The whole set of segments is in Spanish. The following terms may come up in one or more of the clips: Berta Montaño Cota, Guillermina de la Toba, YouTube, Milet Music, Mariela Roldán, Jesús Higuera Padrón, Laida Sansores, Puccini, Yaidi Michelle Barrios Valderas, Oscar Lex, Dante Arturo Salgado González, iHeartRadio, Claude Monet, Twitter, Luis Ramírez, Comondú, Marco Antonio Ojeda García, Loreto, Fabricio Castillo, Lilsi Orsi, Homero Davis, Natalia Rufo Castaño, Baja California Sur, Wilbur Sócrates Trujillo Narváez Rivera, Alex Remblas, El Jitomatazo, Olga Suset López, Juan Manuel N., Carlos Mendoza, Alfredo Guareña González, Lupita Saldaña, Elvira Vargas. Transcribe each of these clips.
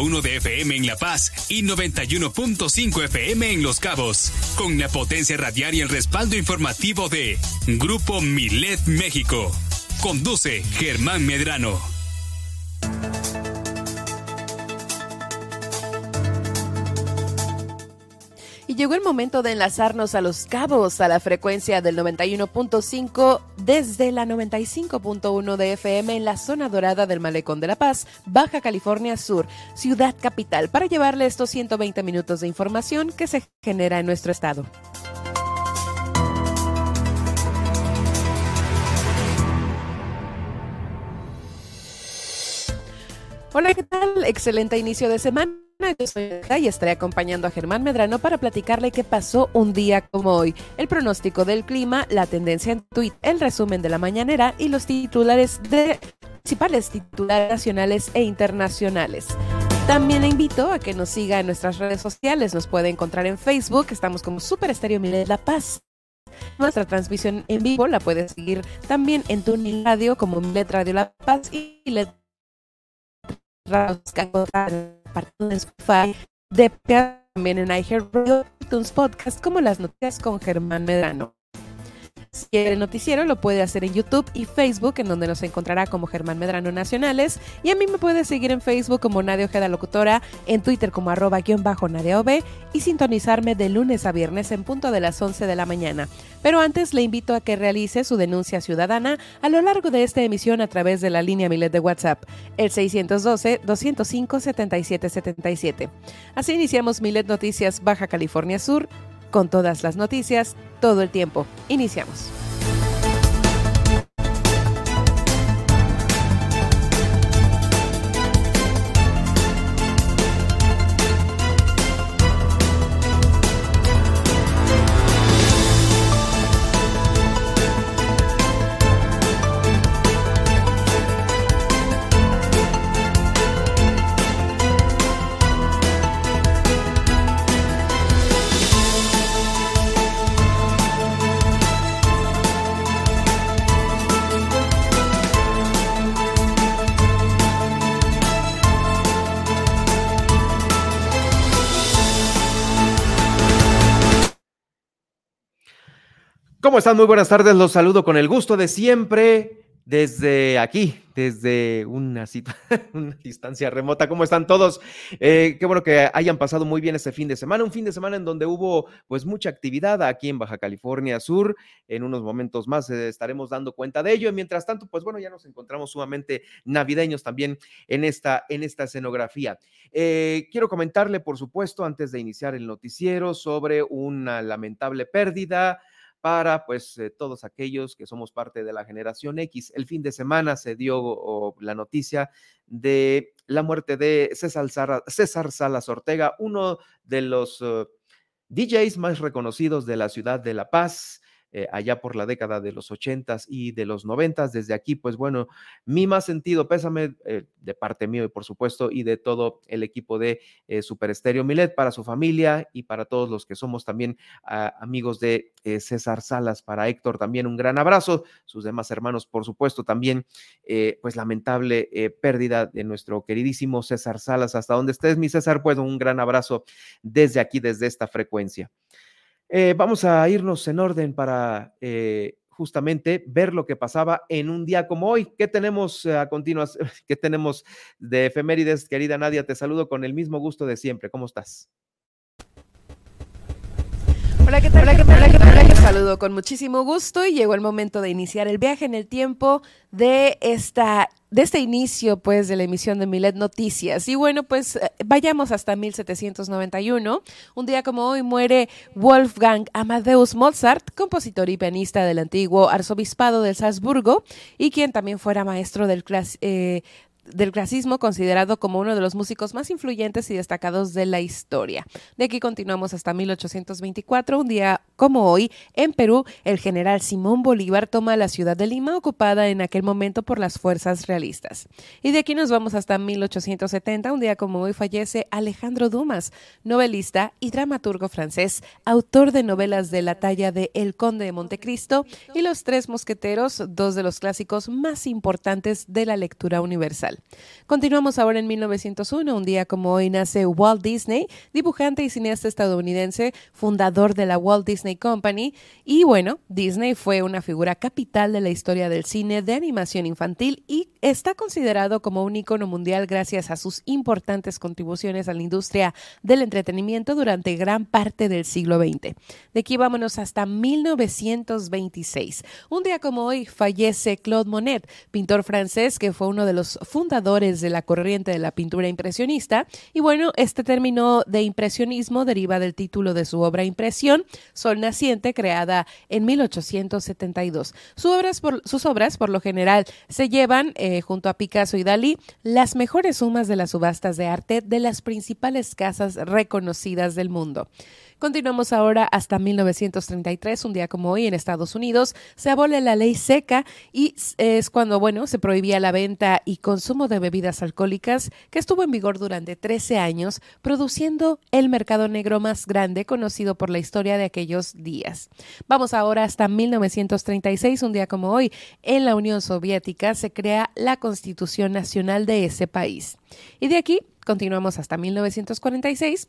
100.1 de FM en La Paz y 91.5 FM en Los Cabos, con la potencia radial y el respaldo informativo de Grupo Milet México. Conduce Germán Medrano. Y llegó el momento de enlazarnos a Los Cabos, a la frecuencia del 91.5 desde la 95.1 de FM en la zona dorada del Malecón de La Paz, Baja California Sur, ciudad capital, para llevarle estos 120 minutos de información que se genera en nuestro estado. Hola, ¿qué tal? Excelente inicio de semana. Yo soy Edith y estaré acompañando a Germán Medrano para platicarle qué pasó un día como hoy, el pronóstico del clima, la tendencia en Twitter, el resumen de la mañanera y los titulares de principales titulares nacionales e internacionales. También le invito a que nos siga en nuestras redes sociales. Nos puede encontrar en Facebook, estamos como Super Estéreo Milet La Paz. Nuestra transmisión en vivo la puede seguir también en TuneIn Radio como Milet Radio La Paz y Milet de Spotify, de también en iHeartRadio, iTunes Podcast, como Las Noticias con Germán Medrano. Si quiere el noticiero, lo puede hacer en YouTube y Facebook, en donde nos encontrará como Germán Medrano Nacionales. Y a mí me puede seguir en Facebook como Nadia Ojeda Locutora, en Twitter como @_NadiaOB y sintonizarme de lunes a viernes en punto de las 11 de la mañana. Pero antes le invito a que realice su denuncia ciudadana a lo largo de esta emisión a través de la línea Milet de WhatsApp, el 612-205-7777. Así iniciamos Milet Noticias Baja California Sur, con todas las noticias, todo el tiempo. Iniciamos. ¿Cómo están? Muy buenas tardes, los saludo con el gusto de siempre desde aquí, desde una distancia remota. ¿Cómo están todos? Qué bueno que hayan pasado muy bien este fin de semana, un fin de semana en donde hubo pues mucha actividad aquí en Baja California Sur. En unos momentos más estaremos dando cuenta de ello y mientras tanto, pues bueno, ya nos encontramos sumamente navideños también en esta escenografía. Quiero comentarle, por supuesto, antes de iniciar el noticiero, sobre una lamentable pérdida para pues todos aquellos que somos parte de la generación X. El fin de semana se dio la noticia de la muerte de César Salas Ortega, uno de los DJs más reconocidos de la ciudad de La Paz, allá por la década de los 80s y de los 90s. Desde aquí, pues bueno, mi más sentido pésame de parte mío y por supuesto y de todo el equipo de Super Estéreo Milet, para su familia y para todos los que somos también amigos de César Salas. Para Héctor también un gran abrazo, sus demás hermanos por supuesto también. Pues lamentable pérdida de nuestro queridísimo César Salas. Hasta donde estés, mi César, pues un gran abrazo desde aquí, desde esta frecuencia. Vamos a irnos en orden para justamente ver lo que pasaba en un día como hoy. ¿Qué tenemos a continuación? ¿Qué tenemos de efemérides, querida Nadia? Te saludo con el mismo gusto de siempre. ¿Cómo estás? Hola, ¿qué tal? Hola, les saludo con muchísimo gusto y llegó el momento de iniciar el viaje en el tiempo de este inicio, pues, de la emisión de Milet Noticias. Y bueno, pues, vayamos hasta 1791. Un día como hoy muere Wolfgang Amadeus Mozart, compositor y pianista del antiguo arzobispado de Salzburgo, y quien también fuera maestro del clasicismo, considerado como uno de los músicos más influyentes y destacados de la historia. De aquí continuamos hasta 1824, un día como hoy, en Perú, el general Simón Bolívar toma la ciudad de Lima, ocupada en aquel momento por las fuerzas realistas. Y de aquí nos vamos hasta 1870, un día como hoy fallece Alejandro Dumas, novelista y dramaturgo francés, autor de novelas de la talla de El Conde de Montecristo y Los Tres Mosqueteros, dos de los clásicos más importantes de la lectura universal. musical. Continuamos ahora en 1901, un día como hoy nace Walt Disney, dibujante y cineasta estadounidense, fundador de la Walt Disney Company. Y bueno, Disney fue una figura capital de la historia del cine de animación infantil y está considerado como un ícono mundial gracias a sus importantes contribuciones a la industria del entretenimiento durante gran parte del siglo XX. De aquí vámonos hasta 1926. Un día como hoy fallece Claude Monet, pintor francés que fue uno de los fundadores de la corriente de la pintura impresionista. Y bueno, este término de impresionismo deriva del título de su obra Impresión, Sol Naciente, creada en 1872. Sus obras, por lo general, se llevan, junto a Picasso y Dalí, las mejores sumas de las subastas de arte de las principales casas reconocidas del mundo. Continuamos ahora hasta 1933, un día como hoy en Estados Unidos se abole la ley seca y es cuando, bueno, se prohibía la venta y consumo de bebidas alcohólicas, que estuvo en vigor durante 13 años, produciendo el mercado negro más grande conocido por la historia de aquellos días. Vamos ahora hasta 1936, un día como hoy en la Unión Soviética se crea la Constitución Nacional de ese país. Y de aquí continuamos hasta 1946.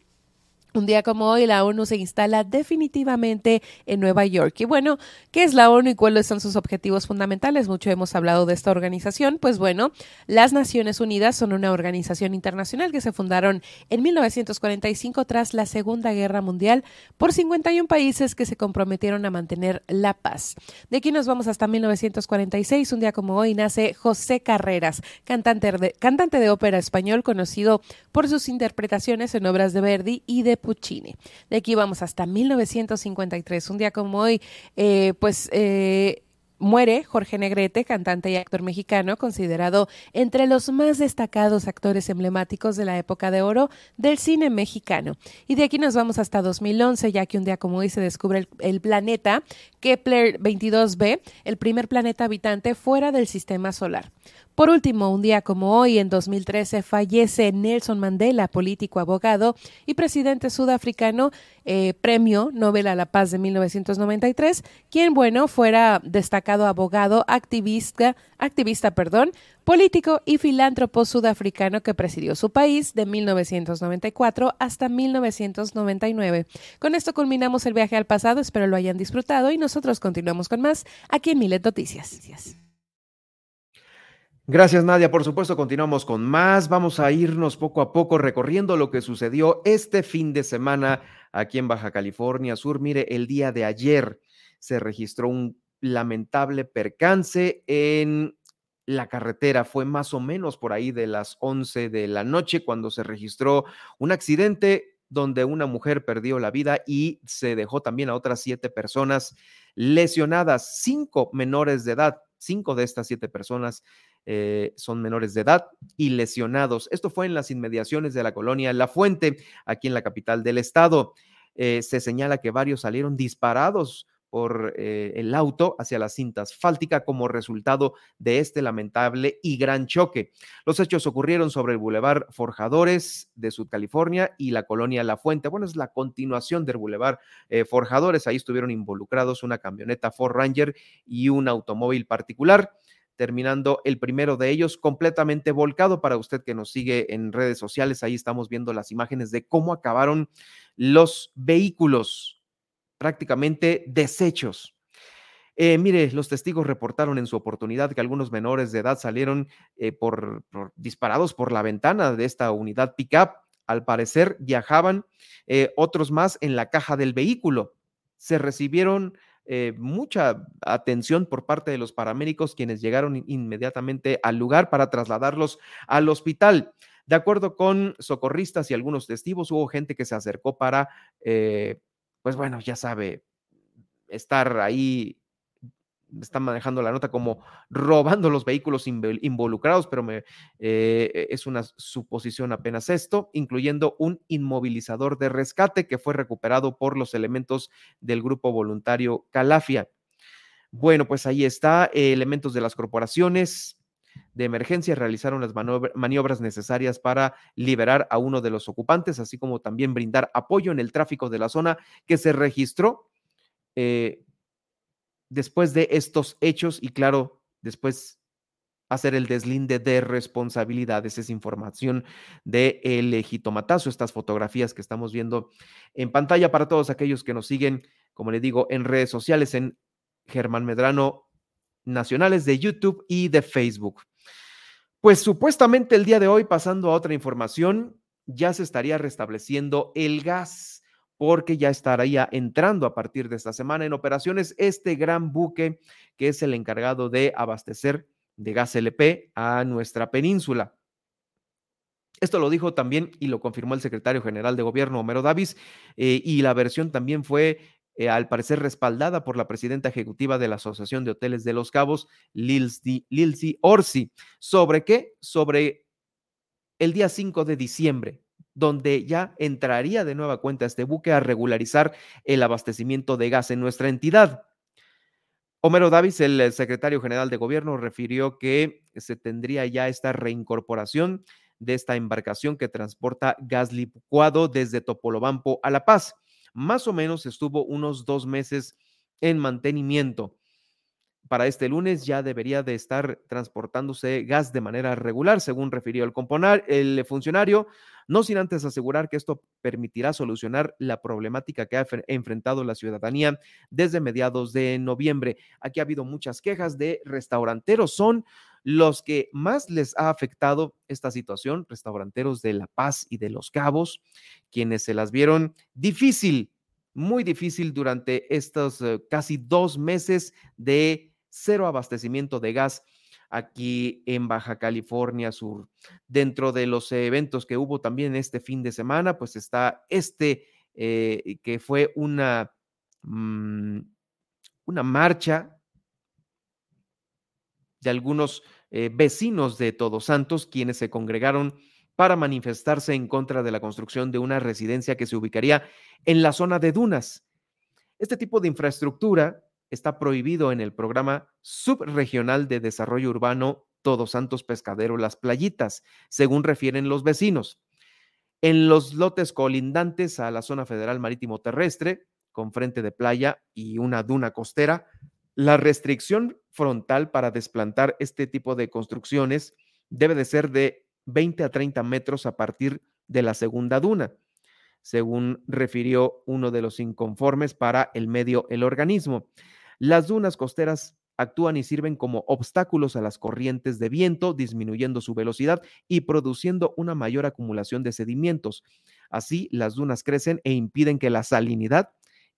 Un día como hoy, la ONU se instala definitivamente en Nueva York. Y bueno, ¿qué es la ONU y cuáles son sus objetivos fundamentales? Mucho hemos hablado de esta organización. Pues bueno, las Naciones Unidas son una organización internacional que se fundaron en 1945 tras la Segunda Guerra Mundial por 51 países que se comprometieron a mantener la paz. De aquí nos vamos hasta 1946. Un día como hoy nace José Carreras, cantante de ópera español conocido por sus interpretaciones en obras de Verdi y de Puccini. De aquí vamos hasta 1953. Un día como hoy, muere Jorge Negrete, cantante y actor mexicano, considerado entre los más destacados actores emblemáticos de la época de oro del cine mexicano. Y de aquí nos vamos hasta 2011, ya que un día como hoy se descubre el planeta Kepler 22b, el primer planeta habitante fuera del sistema solar. Por último, un día como hoy, en 2013, fallece Nelson Mandela, político, abogado y presidente sudafricano, Premio Nobel a la Paz de 1993, quien, bueno, fuera destacado abogado, activista, político y filántropo sudafricano que presidió su país de 1994 hasta 1999. Con esto culminamos el viaje al pasado, espero lo hayan disfrutado y nosotros continuamos con más aquí en Milet Noticias. Gracias, Nadia. Por supuesto, continuamos con más. Vamos a irnos poco a poco recorriendo lo que sucedió este fin de semana aquí en Baja California Sur. Mire, el día de ayer se registró un lamentable percance en la carretera. Fue más o menos por ahí de las 11 de la noche cuando se registró un accidente donde una mujer perdió la vida y se dejó también a otras 7 personas lesionadas, 5 menores de edad. 5 de estas 7 personas son menores de edad y lesionados. Esto fue en las inmediaciones de la colonia La Fuente, aquí en la capital del estado. Se señala que varios salieron disparados por el auto hacia la cinta asfáltica como resultado de este lamentable y gran choque. Los hechos ocurrieron sobre el Boulevard Forjadores de Sud California y la colonia La Fuente. Bueno, es la continuación del Boulevard Forjadores. Ahí estuvieron involucrados una camioneta Ford Ranger y un automóvil particular, terminando el primero de ellos completamente volcado. Para usted que nos sigue en redes sociales, ahí estamos viendo las imágenes de cómo acabaron los vehículos, prácticamente desechos. Mire, los testigos reportaron en su oportunidad que algunos menores de edad salieron disparados por la ventana de esta unidad pickup. Al parecer viajaban otros más en la caja del vehículo. Se recibieron mucha atención por parte de los paramédicos, quienes llegaron inmediatamente al lugar para trasladarlos al hospital. De acuerdo con socorristas y algunos testigos, hubo gente que se acercó para pues bueno, ya sabe, estar ahí, están manejando la nota como robando los vehículos involucrados, pero es una suposición apenas esto, incluyendo un inmovilizador de rescate que fue recuperado por los elementos del grupo voluntario Calafia. Bueno, pues ahí está, elementos de las corporaciones de emergencia realizaron las maniobras necesarias para liberar a uno de los ocupantes, así como también brindar apoyo en el tráfico de la zona que se registró después de estos hechos y, claro, después hacer el deslinde de responsabilidades. Es información de El Jitomatazo, estas fotografías que estamos viendo en pantalla. Para todos aquellos que nos siguen, como le digo, en redes sociales, en Germán Medrano Nacionales de YouTube y de Facebook. Pues supuestamente el día de hoy, pasando a otra información, ya se estaría restableciendo el gas, porque ya estaría entrando a partir de esta semana en operaciones este gran buque que es el encargado de abastecer de gas LP a nuestra península. Esto lo dijo también y lo confirmó el secretario general de gobierno, Homero Davis, y la versión también fue, al parecer, respaldada por la presidenta ejecutiva de la Asociación de Hoteles de Los Cabos, Lilsi Orsi. ¿Sobre qué? Sobre el día 5 de diciembre, donde ya entraría de nueva cuenta este buque a regularizar el abastecimiento de gas en nuestra entidad. Homero Davis, el secretario general de gobierno, refirió que se tendría ya esta reincorporación de esta embarcación que transporta gas licuado desde Topolobampo a La Paz. Más o menos estuvo unos 2 meses en mantenimiento. Para este lunes ya debería de estar transportándose gas de manera regular, según refirió el funcionario, no sin antes asegurar que esto permitirá solucionar la problemática que ha enfrentado la ciudadanía desde mediados de noviembre. Aquí ha habido muchas quejas de restauranteros, son los que más les ha afectado esta situación, restauranteros de La Paz y de Los Cabos, quienes se las vieron difícil, muy difícil durante estos casi 2 meses de cero abastecimiento de gas aquí en Baja California Sur. Dentro de los eventos que hubo también este fin de semana, pues está que fue una marcha de algunos vecinos de Todos Santos, quienes se congregaron para manifestarse en contra de la construcción de una residencia que se ubicaría en la zona de dunas. Este tipo de infraestructura está prohibido en el programa subregional de desarrollo urbano Todos Santos Pescadero Las Playitas, según refieren los vecinos. En los lotes colindantes a la zona federal marítimo terrestre, con frente de playa y una duna costera, la restricción frontal para desplantar este tipo de construcciones debe de ser de 20 a 30 metros a partir de la segunda duna, según refirió uno de los inconformes para el medio El Organismo. Las dunas costeras actúan y sirven como obstáculos a las corrientes de viento, disminuyendo su velocidad y produciendo una mayor acumulación de sedimentos. Así, las dunas crecen e impiden que la salinidad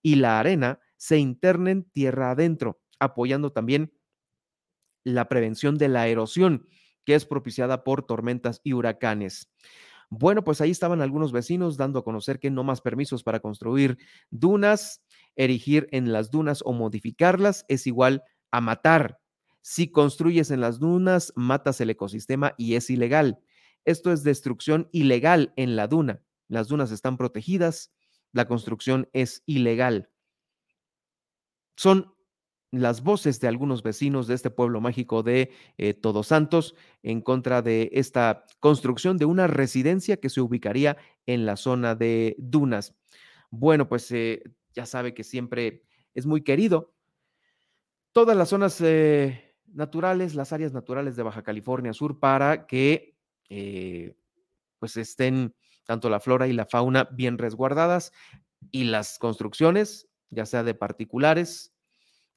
y la arena se internen tierra adentro, apoyando también la prevención de la erosión, que es propiciada por tormentas y huracanes. Bueno, pues ahí estaban algunos vecinos dando a conocer que no más permisos para construir dunas, erigir en las dunas o modificarlas es igual a matar. Si construyes en las dunas, matas el ecosistema y es ilegal. Esto es destrucción ilegal en la duna. Las dunas están protegidas, la construcción es ilegal. Son las voces de algunos vecinos de este pueblo mágico de Todos Santos en contra de esta construcción de una residencia que se ubicaría en la zona de dunas. Bueno, pues ya sabe que siempre es muy querido. Todas las zonas naturales, las áreas naturales de Baja California Sur, para que pues estén tanto la flora y la fauna bien resguardadas, y las construcciones, ya sea de particulares,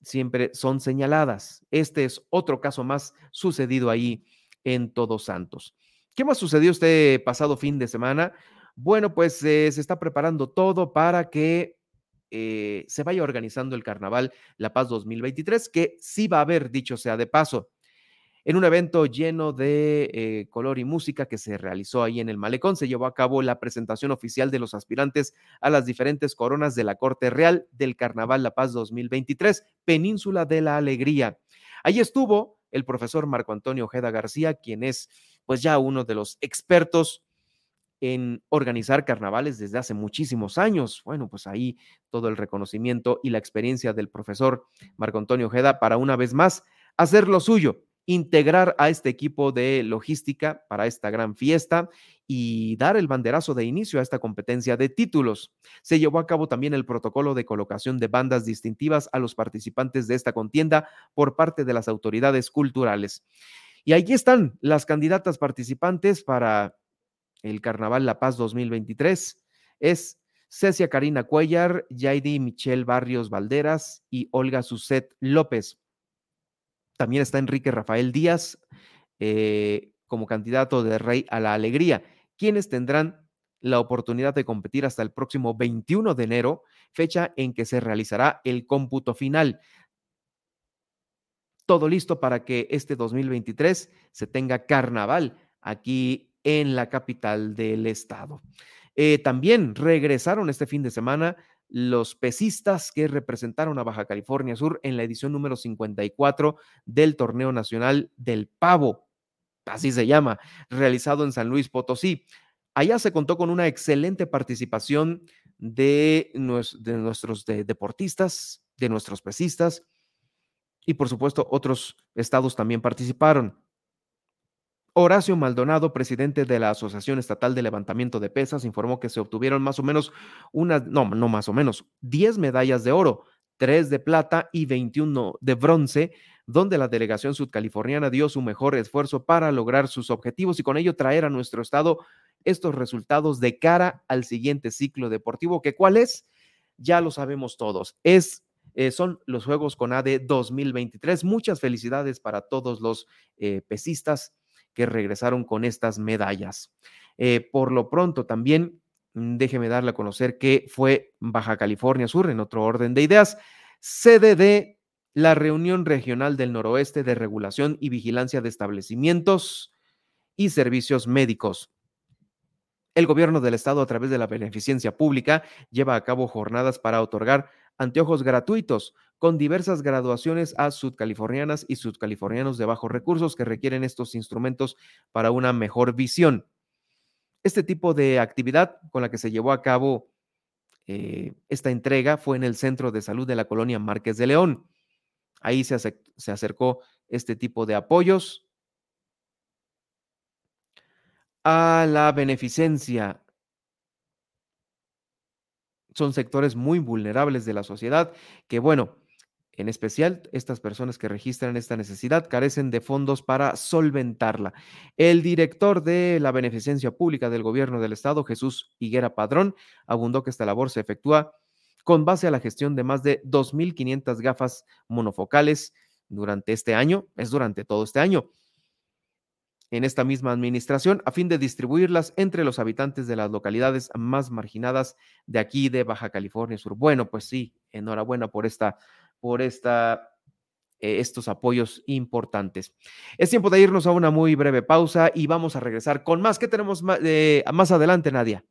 siempre son señaladas. Este es otro caso más sucedido ahí en Todos Santos. ¿Qué más sucedió este pasado fin de semana? Bueno, pues se está preparando todo para que se vaya organizando el Carnaval La Paz 2023, que sí va a haber, dicho sea de paso, en un evento lleno de color y música que se realizó ahí en el Malecón. Se llevó a cabo la presentación oficial de los aspirantes a las diferentes coronas de la Corte Real del Carnaval La Paz 2023, Península de la Alegría. Ahí estuvo el profesor Marco Antonio Ojeda García, quien es pues ya uno de los expertos en organizar carnavales desde hace muchísimos años. Bueno, pues ahí todo el reconocimiento y la experiencia del profesor Marco Antonio Ojeda para una vez más hacer lo suyo, integrar a este equipo de logística para esta gran fiesta y dar el banderazo de inicio a esta competencia de títulos. Se llevó a cabo también el protocolo de colocación de bandas distintivas a los participantes de esta contienda por parte de las autoridades culturales. Y aquí están las candidatas participantes para el Carnaval La Paz 2023. Es Cecia Karina Cuellar, Yaidi Michelle Barrios Valderas y Olga Suset López. También está Enrique Rafael Díaz como candidato de Rey a la Alegría, quienes tendrán la oportunidad de competir hasta el próximo 21 de enero, fecha en que se realizará el cómputo final. Todo listo para que este 2023 se tenga carnaval aquí en la capital del estado. También regresaron este fin de semana los pesistas que representaron a Baja California Sur en la edición número 54 del Torneo Nacional del Pavo, así se llama, realizado en San Luis Potosí. Allá se contó con una excelente participación de nuestros deportistas, de nuestros pesistas, y por supuesto otros estados también participaron. Horacio Maldonado, presidente de la Asociación Estatal de Levantamiento de Pesas, informó que se obtuvieron más o menos 10 medallas de oro, 3 de plata y 21 de bronce, donde la delegación sudcaliforniana dio su mejor esfuerzo para lograr sus objetivos y con ello traer a nuestro estado estos resultados de cara al siguiente ciclo deportivo, que ¿cuál es? Ya lo sabemos todos, son los Juegos CONADE 2023. Muchas felicidades para todos los pesistas que regresaron con estas medallas. Por lo pronto también, déjeme darle a conocer que fue Baja California Sur, en otro orden de ideas, sede de la reunión regional del noroeste de regulación y vigilancia de establecimientos y servicios médicos. El gobierno del estado, a través de la beneficencia pública, lleva a cabo jornadas para otorgar anteojos gratuitos con diversas graduaciones a sudcalifornianas y sudcalifornianos de bajos recursos que requieren estos instrumentos para una mejor visión. Este tipo de actividad con la que se llevó a cabo esta entrega fue en el Centro de Salud de la Colonia Márquez de León. Ahí se acercó este tipo de apoyos a la beneficencia. Son sectores muy vulnerables de la sociedad que, bueno, en especial estas personas que registran esta necesidad carecen de fondos para solventarla. El director de la Beneficencia Pública del Gobierno del Estado, Jesús Higuera Padrón, abundó que esta labor se efectúa con base a la gestión de más de 2.500 gafas monofocales durante este año, es durante todo este año, en esta misma administración, a fin de distribuirlas entre los habitantes de las localidades más marginadas de aquí de Baja California Sur. Bueno, pues sí, enhorabuena por estos apoyos importantes. Es tiempo de irnos a una muy breve pausa y vamos a regresar con más. ¿Qué tenemos más adelante, Nadia?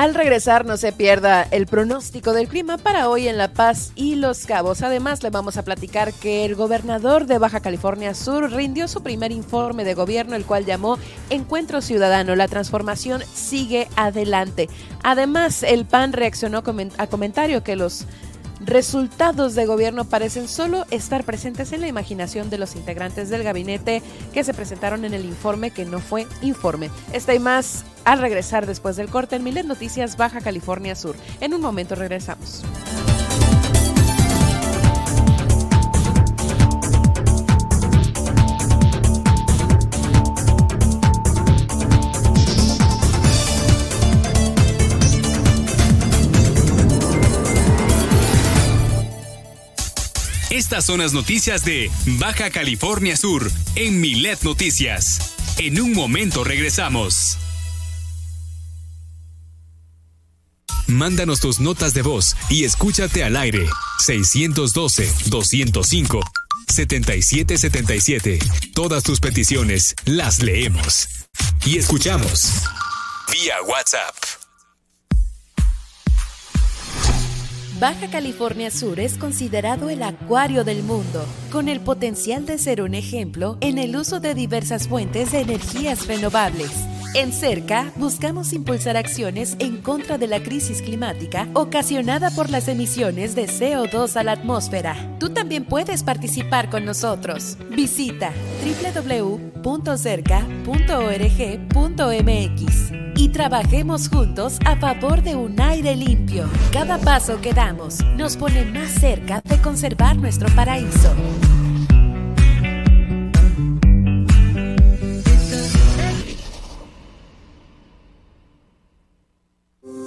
Al regresar, no se pierda el pronóstico del clima para hoy en La Paz y Los Cabos. Además, le vamos a platicar que el gobernador de Baja California Sur rindió su primer informe de gobierno, el cual llamó Encuentro Ciudadano. La transformación sigue adelante. Además, el PAN reaccionó a comentario que los resultados de gobierno parecen solo estar presentes en la imaginación de los integrantes del gabinete que se presentaron en el informe que no fue informe. Esta y más al regresar después del corte en Milet Noticias Baja California Sur. En un momento regresamos. Estas son las noticias de Baja California Sur en Milet Noticias. En un momento regresamos. Mándanos tus notas de voz y escúchate al aire. 612-205-7777. Todas tus peticiones las leemos y escuchamos vía WhatsApp. Baja California Sur es considerado el acuario del mundo, con el potencial de ser un ejemplo en el uso de diversas fuentes de energías renovables. En Cerca, buscamos impulsar acciones en contra de la crisis climática ocasionada por las emisiones de CO2 a la atmósfera. Tú también puedes participar con nosotros. Visita www.cerca.org.mx y trabajemos juntos a favor de un aire limpio. Cada paso que damos nos pone más cerca de conservar nuestro paraíso.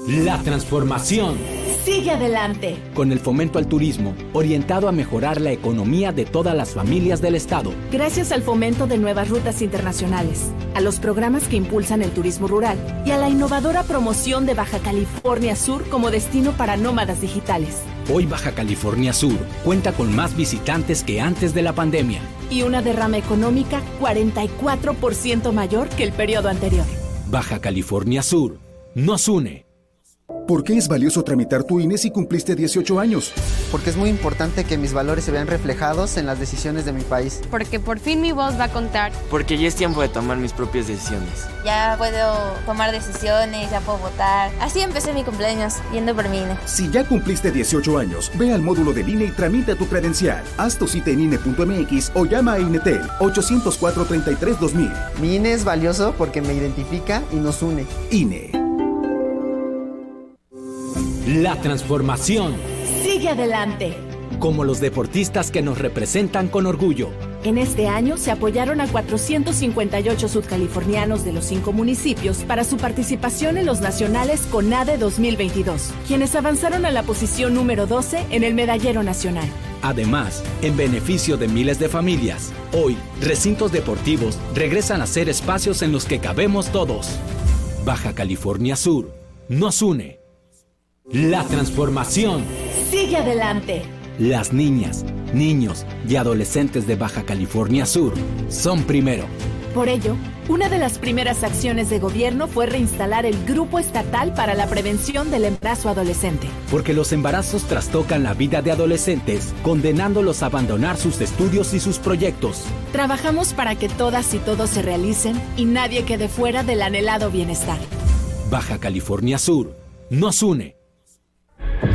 La transformación sigue adelante con el fomento al turismo, orientado a mejorar la economía de todas las familias del estado. Gracias al fomento de nuevas rutas internacionales, a los programas que impulsan el turismo rural y a la innovadora promoción de Baja California Sur como destino para nómadas digitales. Hoy Baja California Sur cuenta con más visitantes que antes de la pandemia. Y una derrama económica 44% mayor que el periodo anterior. Baja California Sur nos une. ¿Por qué es valioso tramitar tu INE si cumpliste 18 años? Porque es muy importante que mis valores se vean reflejados en las decisiones de mi país. Porque por fin mi voz va a contar. Porque ya es tiempo de tomar mis propias decisiones. Ya puedo tomar decisiones, ya puedo votar. Así empecé mi cumpleaños, yendo por mi INE. Si ya cumpliste 18 años, ve al módulo del INE y tramita tu credencial. Haz tu cita en INE.mx o llama a INETEL 804-33-2000. Mi INE es valioso porque me identifica y nos une. INE. La transformación sigue adelante, como los deportistas que nos representan con orgullo. En este año se apoyaron a 458 sudcalifornianos de los 5 municipios para su participación en los nacionales CONADE 2022, quienes avanzaron a la posición número 12 en el medallero nacional. Además, en beneficio de miles de familias, hoy recintos deportivos regresan a ser espacios en los que cabemos todos. Baja California Sur nos une. La transformación sigue adelante. Las niñas, niños y adolescentes de Baja California Sur son primero. Por ello, una de las primeras acciones de gobierno fue reinstalar el Grupo Estatal para la Prevención del Embarazo Adolescente. Porque los embarazos trastocan la vida de adolescentes, condenándolos a abandonar sus estudios y sus proyectos. Trabajamos para que todas y todos se realicen y nadie quede fuera del anhelado bienestar. Baja California Sur nos une.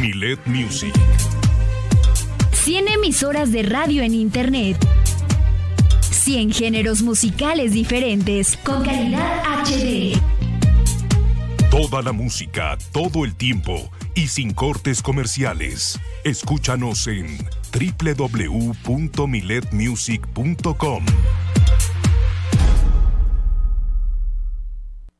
Milet Music. 100 emisoras de radio en internet. 100 géneros musicales diferentes con calidad HD. Toda la música, todo el tiempo y sin cortes comerciales. Escúchanos en www.miletmusic.com.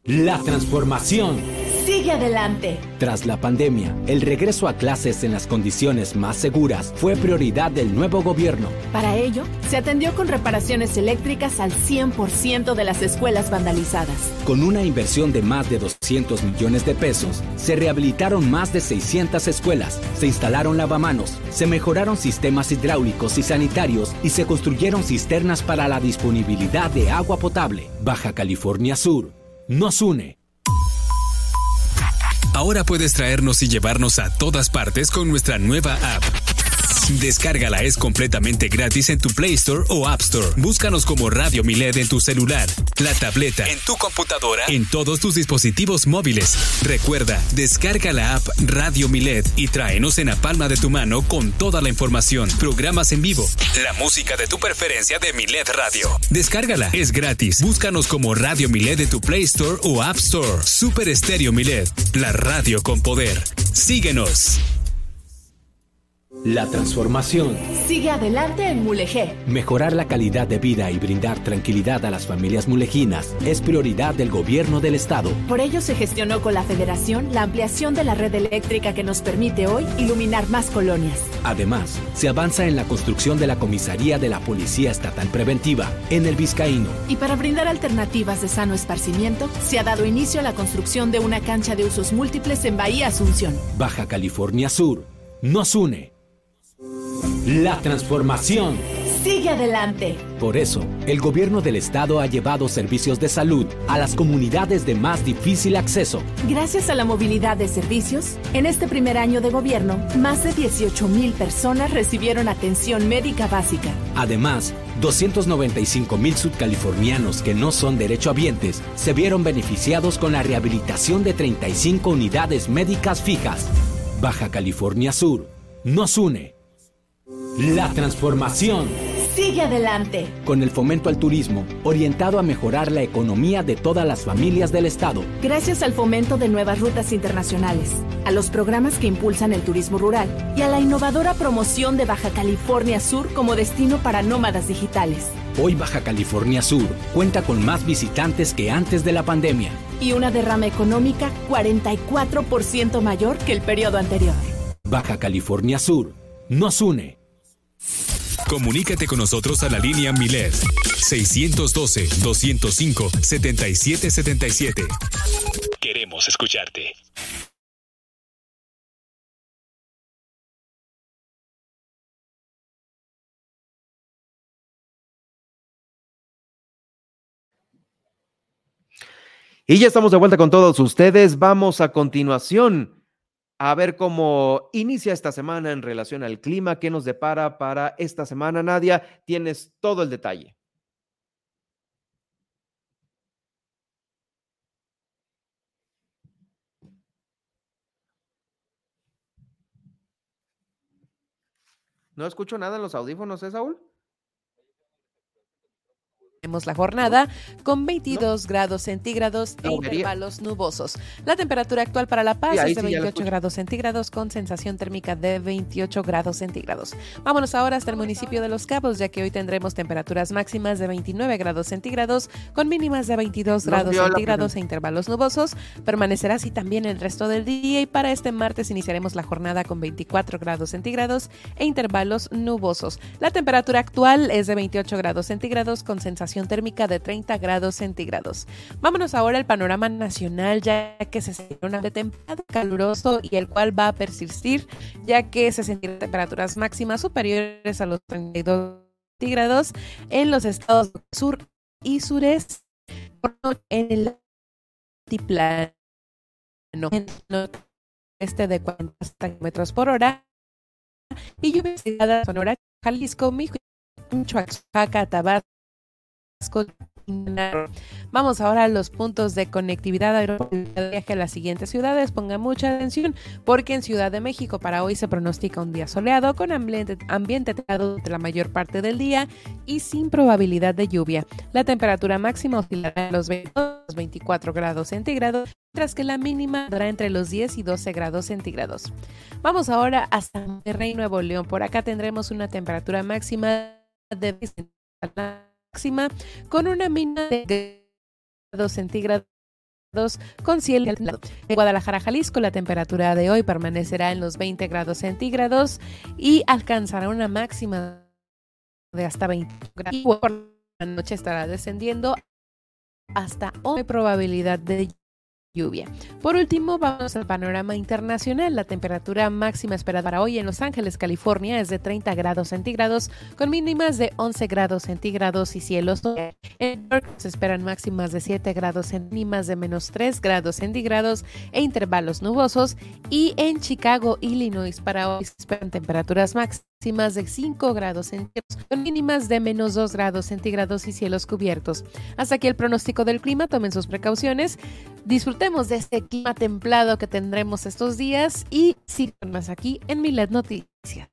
La transformación sigue adelante. Tras la pandemia, el regreso a clases en las condiciones más seguras fue prioridad del nuevo gobierno. Para ello, se atendió con reparaciones eléctricas al 100% de las escuelas vandalizadas. Con una inversión de más de 200 millones de pesos, se rehabilitaron más de 600 escuelas, se instalaron lavamanos, se mejoraron sistemas hidráulicos y sanitarios y se construyeron cisternas para la disponibilidad de agua potable. Baja California Sur nos une. Ahora puedes traernos y llevarnos a todas partes con nuestra nueva app. Descárgala, es completamente gratis en tu Play Store o App Store. Búscanos como Radio Milet en tu celular, la tableta, en tu computadora, en todos tus dispositivos móviles. Recuerda, descarga la app Radio Milet y tráenos en la palma de tu mano con toda la información, programas en vivo, la música de tu preferencia de Milet Radio. Descárgala, es gratis. Búscanos como Radio Milet en tu Play Store o App Store. Super Estéreo Milet, la radio con poder. Síguenos. La transformación sigue adelante en Mulegé. Mejorar la calidad de vida y brindar tranquilidad a las familias mulejinas es prioridad del gobierno del estado. Por ello se gestionó con la federación la ampliación de la red eléctrica que nos permite hoy iluminar más colonias. Además, se avanza en la construcción de la comisaría de la Policía Estatal Preventiva en el Vizcaíno. Y para brindar alternativas de sano esparcimiento, se ha dado inicio a la construcción de una cancha de usos múltiples en Bahía Asunción. Baja California Sur nos une. La transformación sigue adelante. Por eso, el gobierno del estado ha llevado servicios de salud a las comunidades de más difícil acceso. Gracias a la movilidad de servicios, en este primer año de gobierno, más de 18,000 personas recibieron atención médica básica. Además, 295,000 sudcalifornianos que no son derechohabientes se vieron beneficiados con la rehabilitación de 35 unidades médicas fijas. Baja California Sur nos une. La transformación sigue adelante. Con el fomento al turismo, orientado a mejorar la economía de todas las familias del estado. Gracias al fomento de nuevas rutas internacionales, a los programas que impulsan el turismo rural y a la innovadora promoción de Baja California Sur como destino para nómadas digitales. Hoy Baja California Sur cuenta con más visitantes que antes de la pandemia. Y una derrama económica 44% mayor que el periodo anterior. Baja California Sur nos une. Comunícate con nosotros a la línea Milet 612-205-7777. Queremos escucharte. Y ya estamos de vuelta con todos ustedes. Vamos a continuación a ver cómo inicia esta semana en relación al clima, qué nos depara para esta semana. Nadia, tienes todo el detalle. No escucho nada en los audífonos, ¿eh, Saúl? Tenemos la jornada con 22 grados centígrados e intervalos nubosos. La temperatura actual para La Paz es de 28 grados centígrados con sensación térmica de 28 grados centígrados. Vámonos ahora hasta el municipio de Los Cabos, ya que hoy tendremos temperaturas máximas de 29 grados centígrados con mínimas de 22 grados centígrados e intervalos nubosos. Permanecerá así también el resto del día y para este martes iniciaremos la jornada con 24 grados centígrados e intervalos nubosos. La temperatura actual es de 28 grados centígrados con sensación térmica de 30 grados centígrados. Vámonos ahora al panorama nacional, ya que se sentirá un ambiente templado, caluroso y el cual va a persistir, ya que se sentirán temperaturas máximas superiores a los 32 centígrados en los estados del sur y sureste, en el altiplano, en el este de 40 kilómetros por hora y lluvias en Sonora, Jalisco, Michoacán, Tabasco. Vamos ahora a los puntos de conectividad aeroportuaria de viaje a las siguientes ciudades. Ponga mucha atención porque en Ciudad de México para hoy se pronostica un día soleado con ambiente templado durante la mayor parte del día y sin probabilidad de lluvia. La temperatura máxima oscilará a los 22-24 grados centígrados, mientras que la mínima dará entre los 10 y 12 grados centígrados. Vamos ahora hasta Monterrey, Nuevo León. Por acá tendremos una temperatura máxima de 20 con una mínima de grados centígrados con cielo nublado. En Guadalajara, Jalisco, la temperatura de hoy permanecerá en los 20 grados centígrados y alcanzará una máxima de hasta 20 grados. Y por la noche estará descendiendo hasta 11 probabilidad de lluvia. Por último, vamos al panorama internacional. La temperatura máxima esperada para hoy en Los Ángeles, California, es de 30 grados centígrados con mínimas de 11 grados centígrados y cielos. En New York se esperan máximas de 7 grados, mínimas de menos 3 grados centígrados e intervalos nubosos. Y en Chicago, Illinois, para hoy se esperan temperaturas máximas de 5 grados centígrados con mínimas de menos 2 grados centígrados y cielos cubiertos. Hasta aquí el pronóstico del clima. Tomen sus precauciones. Disfrutemos de este clima templado que tendremos estos días y sigan más aquí en Milet Noticias.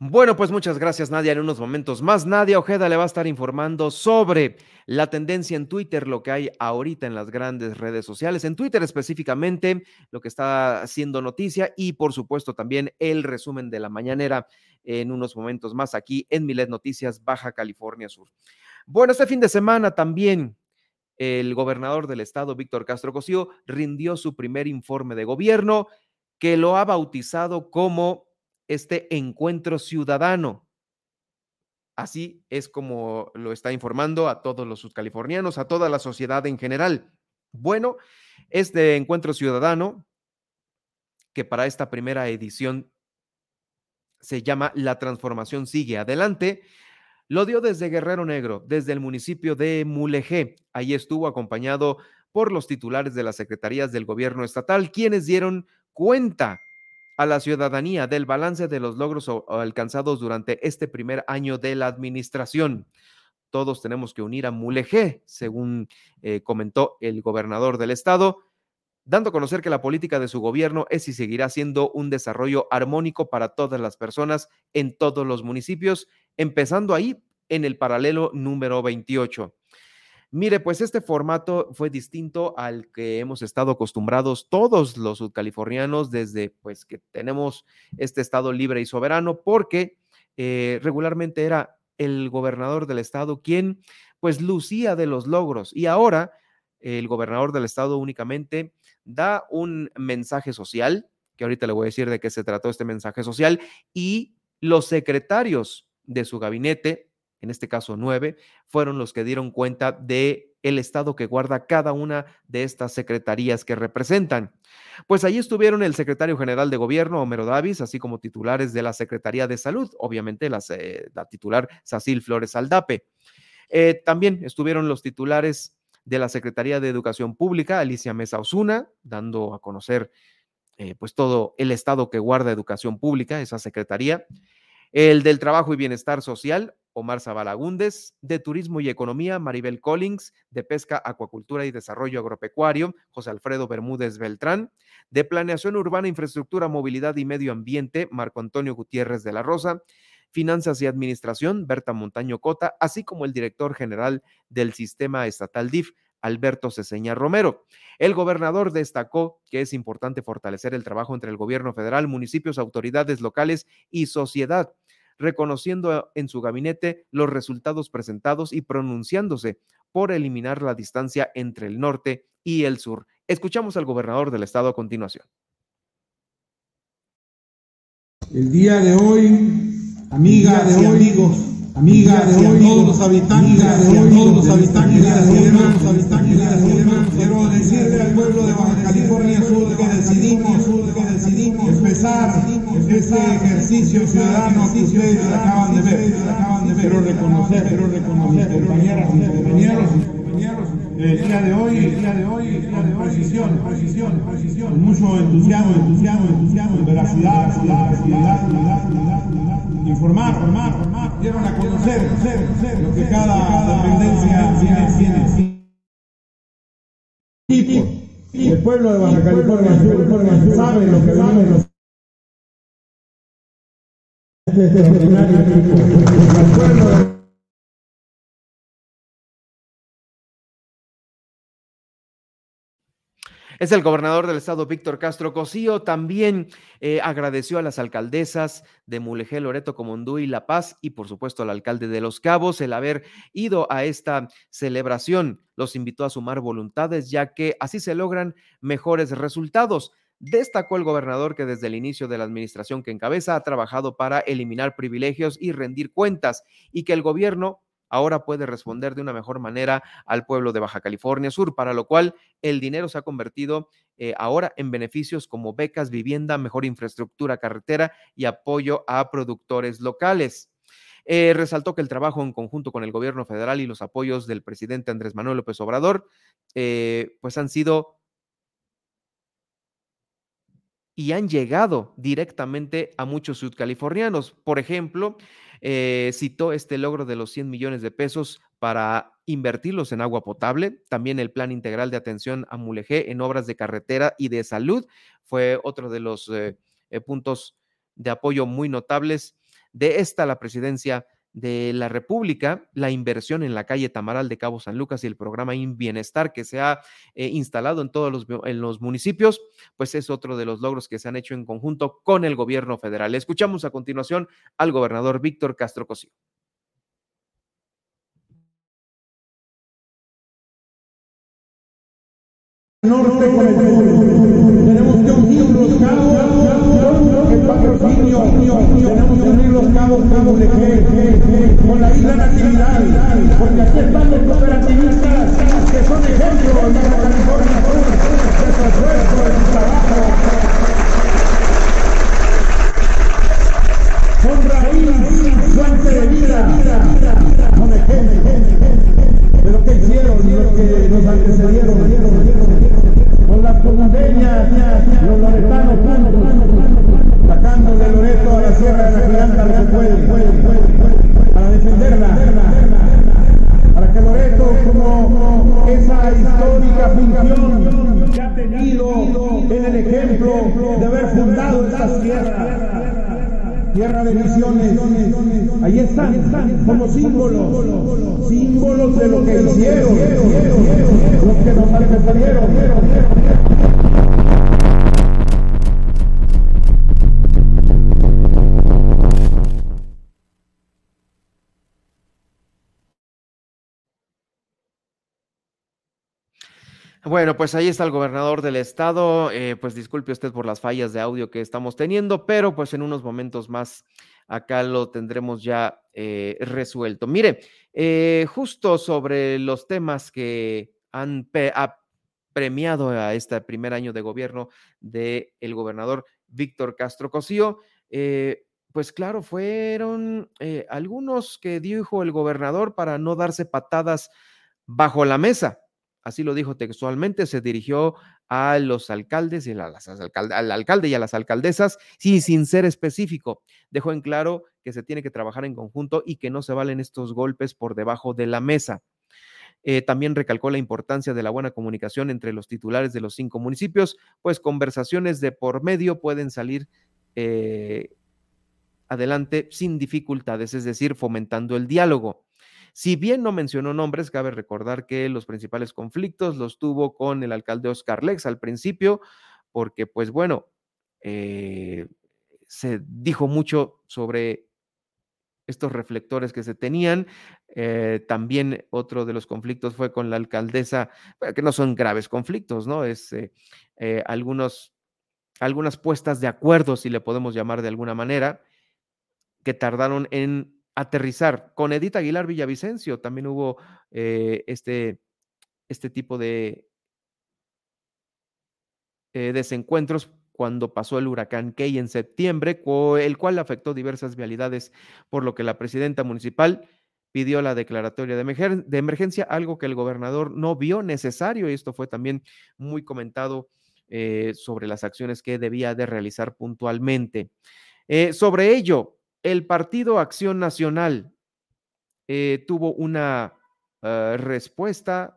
Bueno, pues muchas gracias, Nadia. En unos momentos más, Nadia Ojeda le va a estar informando sobre la tendencia en Twitter, lo que hay ahorita en las grandes redes sociales, en Twitter específicamente, lo que está haciendo noticia y, por supuesto, también el resumen de la mañanera en unos momentos más aquí en Milet Noticias, Baja California Sur. Bueno, este fin de semana también el gobernador del estado, Víctor Castro Cossío, rindió su primer informe de gobierno que lo ha bautizado como este encuentro ciudadano. Así es como lo está informando a todos los subcalifornianos, a toda la sociedad en general. Bueno, este encuentro ciudadano, que para esta primera edición se llama La Transformación Sigue Adelante, lo dio desde Guerrero Negro, desde el municipio de Mulegé. Ahí estuvo acompañado por los titulares de las secretarías del gobierno estatal, quienes dieron cuenta a la ciudadanía del balance de los logros alcanzados durante este primer año de la administración. Todos tenemos que unir a Mulegé, según comentó el gobernador del estado, dando a conocer que la política de su gobierno es y seguirá siendo un desarrollo armónico para todas las personas en todos los municipios, empezando ahí en el paralelo número 28. Mire, pues este formato fue distinto al que hemos estado acostumbrados todos los sudcalifornianos desde pues que tenemos este estado libre y soberano, porque regularmente era el gobernador del estado quien pues lucía de los logros, y ahora el gobernador del estado únicamente da un mensaje social, que ahorita le voy a decir de qué se trató este mensaje social, y los secretarios de su gabinete, en este caso 9, fueron los que dieron cuenta de el estado que guarda cada una de estas secretarías que representan. Pues ahí estuvieron el secretario general de gobierno, Homero Davis, así como titulares de la Secretaría de Salud, obviamente la titular Sacil Flores Aldape. También estuvieron los titulares de la Secretaría de Educación Pública, Alicia Mesa Osuna, dando a conocer pues todo el estado que guarda educación pública, esa secretaría. El del Trabajo y Bienestar Social, Omar Zabalagúndez; de Turismo y Economía, Maribel Collins; de Pesca, Acuacultura y Desarrollo Agropecuario, José Alfredo Bermúdez Beltrán; de Planeación Urbana, Infraestructura, Movilidad y Medio Ambiente, Marco Antonio Gutiérrez de la Rosa; Finanzas y Administración, Berta Montaño Cota; así como el director general del Sistema Estatal DIF, Alberto Ceseña Romero. El gobernador destacó que es importante fortalecer el trabajo entre el gobierno federal, municipios, autoridades locales y sociedad, reconociendo en su gabinete los resultados presentados y pronunciándose por eliminar la distancia entre el norte y el sur. Escuchamos al gobernador del estado a continuación. El día de hoy, amiga de hoy, amigos, amiga de hoy, todos los habitantes de hoy, todos los habitantes de quiero decirle al pueblo de Baja California Sur que decidimos empezar ejercicio ciudadano que ustedes acaban de ver, pero reconocer, compañeros, el día de hoy, precisión, con mucho entusiasmo, veracidad, informar, dieron a conocer lo que cada dependencia tiene. Y el pueblo de Baja California Sur sabe lo que viven los. Es el gobernador del estado, Víctor Castro Cossío. También agradeció a las alcaldesas de Mulegé, Loreto, Comondú y La Paz, y por supuesto al alcalde de Los Cabos, el haber ido a esta celebración. Los invitó a sumar voluntades, ya que así se logran mejores resultados. Destacó el gobernador que desde el inicio de la administración que encabeza ha trabajado para eliminar privilegios y rendir cuentas, y que el gobierno ahora puede responder de una mejor manera al pueblo de Baja California Sur, para lo cual el dinero se ha convertido ahora en beneficios como becas, vivienda, mejor infraestructura carretera y apoyo a productores locales. Resaltó que el trabajo en conjunto con el gobierno federal y los apoyos del presidente Andrés Manuel López Obrador pues han sido y han llegado directamente a muchos sudcalifornianos. Por ejemplo, citó este logro de los 100 millones de pesos para invertirlos en agua potable. También el plan integral de atención a Mulegé en obras de carretera y de salud fue otro de los puntos de apoyo muy notables de esta la presidencia de la República, la inversión en la calle Tamaral de Cabo San Lucas y el programa InBienestar que se ha instalado en todos los municipios, pues es otro de los logros que se han hecho en conjunto con el gobierno federal. Escuchamos a continuación al gobernador Víctor Castro Cossío. Norte con el sur. Tenemos que unir los cabos, el patrocinio, tenemos que unir los cabos de qué, con la isla natividad, porque aquí están los cooperativistas que son ejemplos de Baja California Sur, de su esfuerzo, de su trabajo. Son raíz, fuente de vida, con ejemplo de lo que hicieron y lo que nos antecedieron. Las columbeñas, los loretanos juntos, sacando de Loreto a la Sierra de la Giganta lo que puede, para defenderla, para que Loreto, como esa histórica función que ha tenido en el ejemplo de haber fundado estas tierras, tierra de misiones, ahí están, como símbolos de lo que hicieron, los que nos antecedieron. Bueno, pues ahí está el gobernador del estado, pues disculpe usted por las fallas de audio que estamos teniendo, pero pues en unos momentos más acá lo tendremos ya resuelto. Mire, justo sobre los temas que han premiado a este primer año de gobierno del gobernador Víctor Castro Cossío, pues claro, fueron algunos que dijo el gobernador para no darse patadas bajo la mesa. Así lo dijo textualmente, se dirigió a los alcaldes y al alcalde y a las alcaldesas, sin ser específico. Dejó en claro que se tiene que trabajar en conjunto y que no se valen estos golpes por debajo de la mesa. También recalcó la importancia de la buena comunicación entre los titulares de los 5 municipios, pues conversaciones de por medio pueden salir adelante sin dificultades, es decir, fomentando el diálogo. Si bien no mencionó nombres, cabe recordar que los principales conflictos los tuvo con el alcalde Oscar Lex al principio, porque pues bueno, se dijo mucho sobre estos reflectores que se tenían. También otro de los conflictos fue con la alcaldesa, que no son graves conflictos, ¿no? Es algunas puestas de acuerdo, si le podemos llamar de alguna manera, que tardaron en aterrizar. Con Edith Aguilar Villavicencio también hubo este tipo de desencuentros cuando pasó el huracán Key en septiembre, el cual afectó diversas vialidades, por lo que la presidenta municipal pidió la declaratoria de emergencia, algo que el gobernador no vio necesario, y esto fue también muy comentado sobre las acciones que debía de realizar puntualmente. Sobre ello, el Partido Acción Nacional tuvo una respuesta,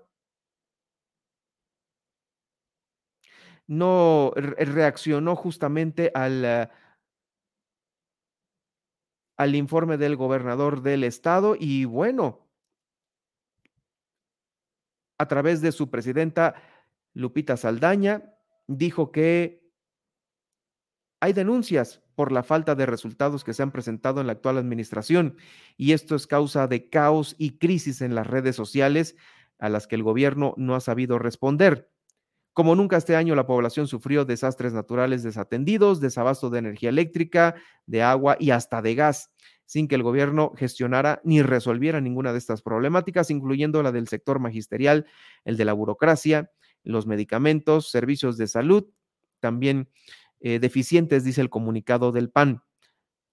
no reaccionó justamente al informe del gobernador del estado y bueno, a través de su presidenta Lupita Saldaña, dijo que hay denuncias por la falta de resultados que se han presentado en la actual administración y esto es causa de caos y crisis en las redes sociales a las que el gobierno no ha sabido responder. Como nunca este año, la población sufrió desastres naturales desatendidos, desabasto de energía eléctrica, de agua y hasta de gas, sin que el gobierno gestionara ni resolviera ninguna de estas problemáticas, incluyendo la del sector magisterial, el de la burocracia, los medicamentos, servicios de salud, también deficientes, dice el comunicado del PAN.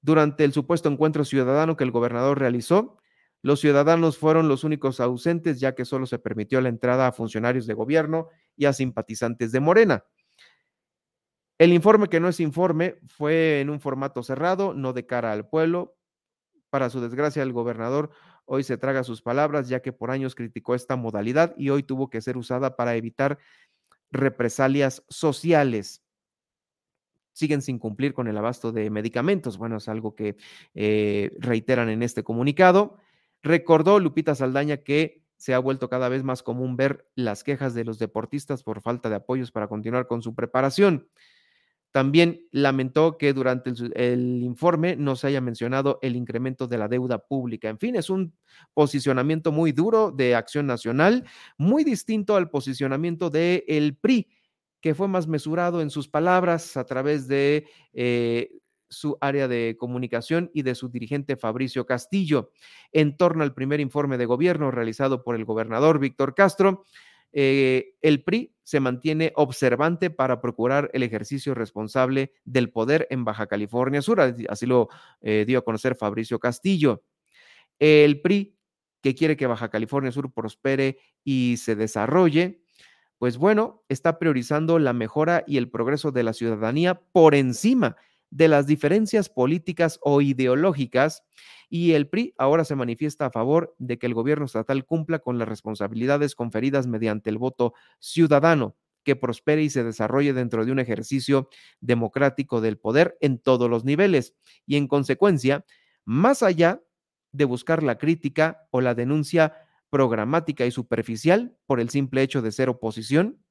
Durante el supuesto encuentro ciudadano que el gobernador realizó, los ciudadanos fueron los únicos ausentes, ya que solo se permitió la entrada a funcionarios de gobierno y a simpatizantes de Morena. El informe, que no es informe, fue en un formato cerrado, no de cara al pueblo. Para su desgracia, el gobernador hoy se traga sus palabras, ya que por años criticó esta modalidad y hoy tuvo que ser usada para evitar represalias sociales. siguen sin cumplir con el abasto de medicamentos. Bueno, es algo que reiteran en este comunicado. Recordó Lupita Saldaña que se ha vuelto cada vez más común ver las quejas de los deportistas por falta de apoyos para continuar con su preparación. También lamentó que durante el informe no se haya mencionado el incremento de la deuda pública. En fin, es un posicionamiento muy duro de Acción Nacional, muy distinto al posicionamiento del PRI, que fue más mesurado en sus palabras a través de su área de comunicación y de su dirigente Fabricio Castillo. En torno al primer informe de gobierno realizado por el gobernador Víctor Castro, el PRI se mantiene observante para procurar el ejercicio responsable del poder en Baja California Sur, así lo dio a conocer Fabricio Castillo. El PRI, que quiere que Baja California Sur prospere y se desarrolle, pues bueno, está priorizando la mejora y el progreso de la ciudadanía por encima de las diferencias políticas o ideológicas, y el PRI ahora se manifiesta a favor de que el gobierno estatal cumpla con las responsabilidades conferidas mediante el voto ciudadano, que prospere y se desarrolle dentro de un ejercicio democrático del poder en todos los niveles y, en consecuencia, más allá de buscar la crítica o la denuncia programática y superficial por el simple hecho de ser oposición.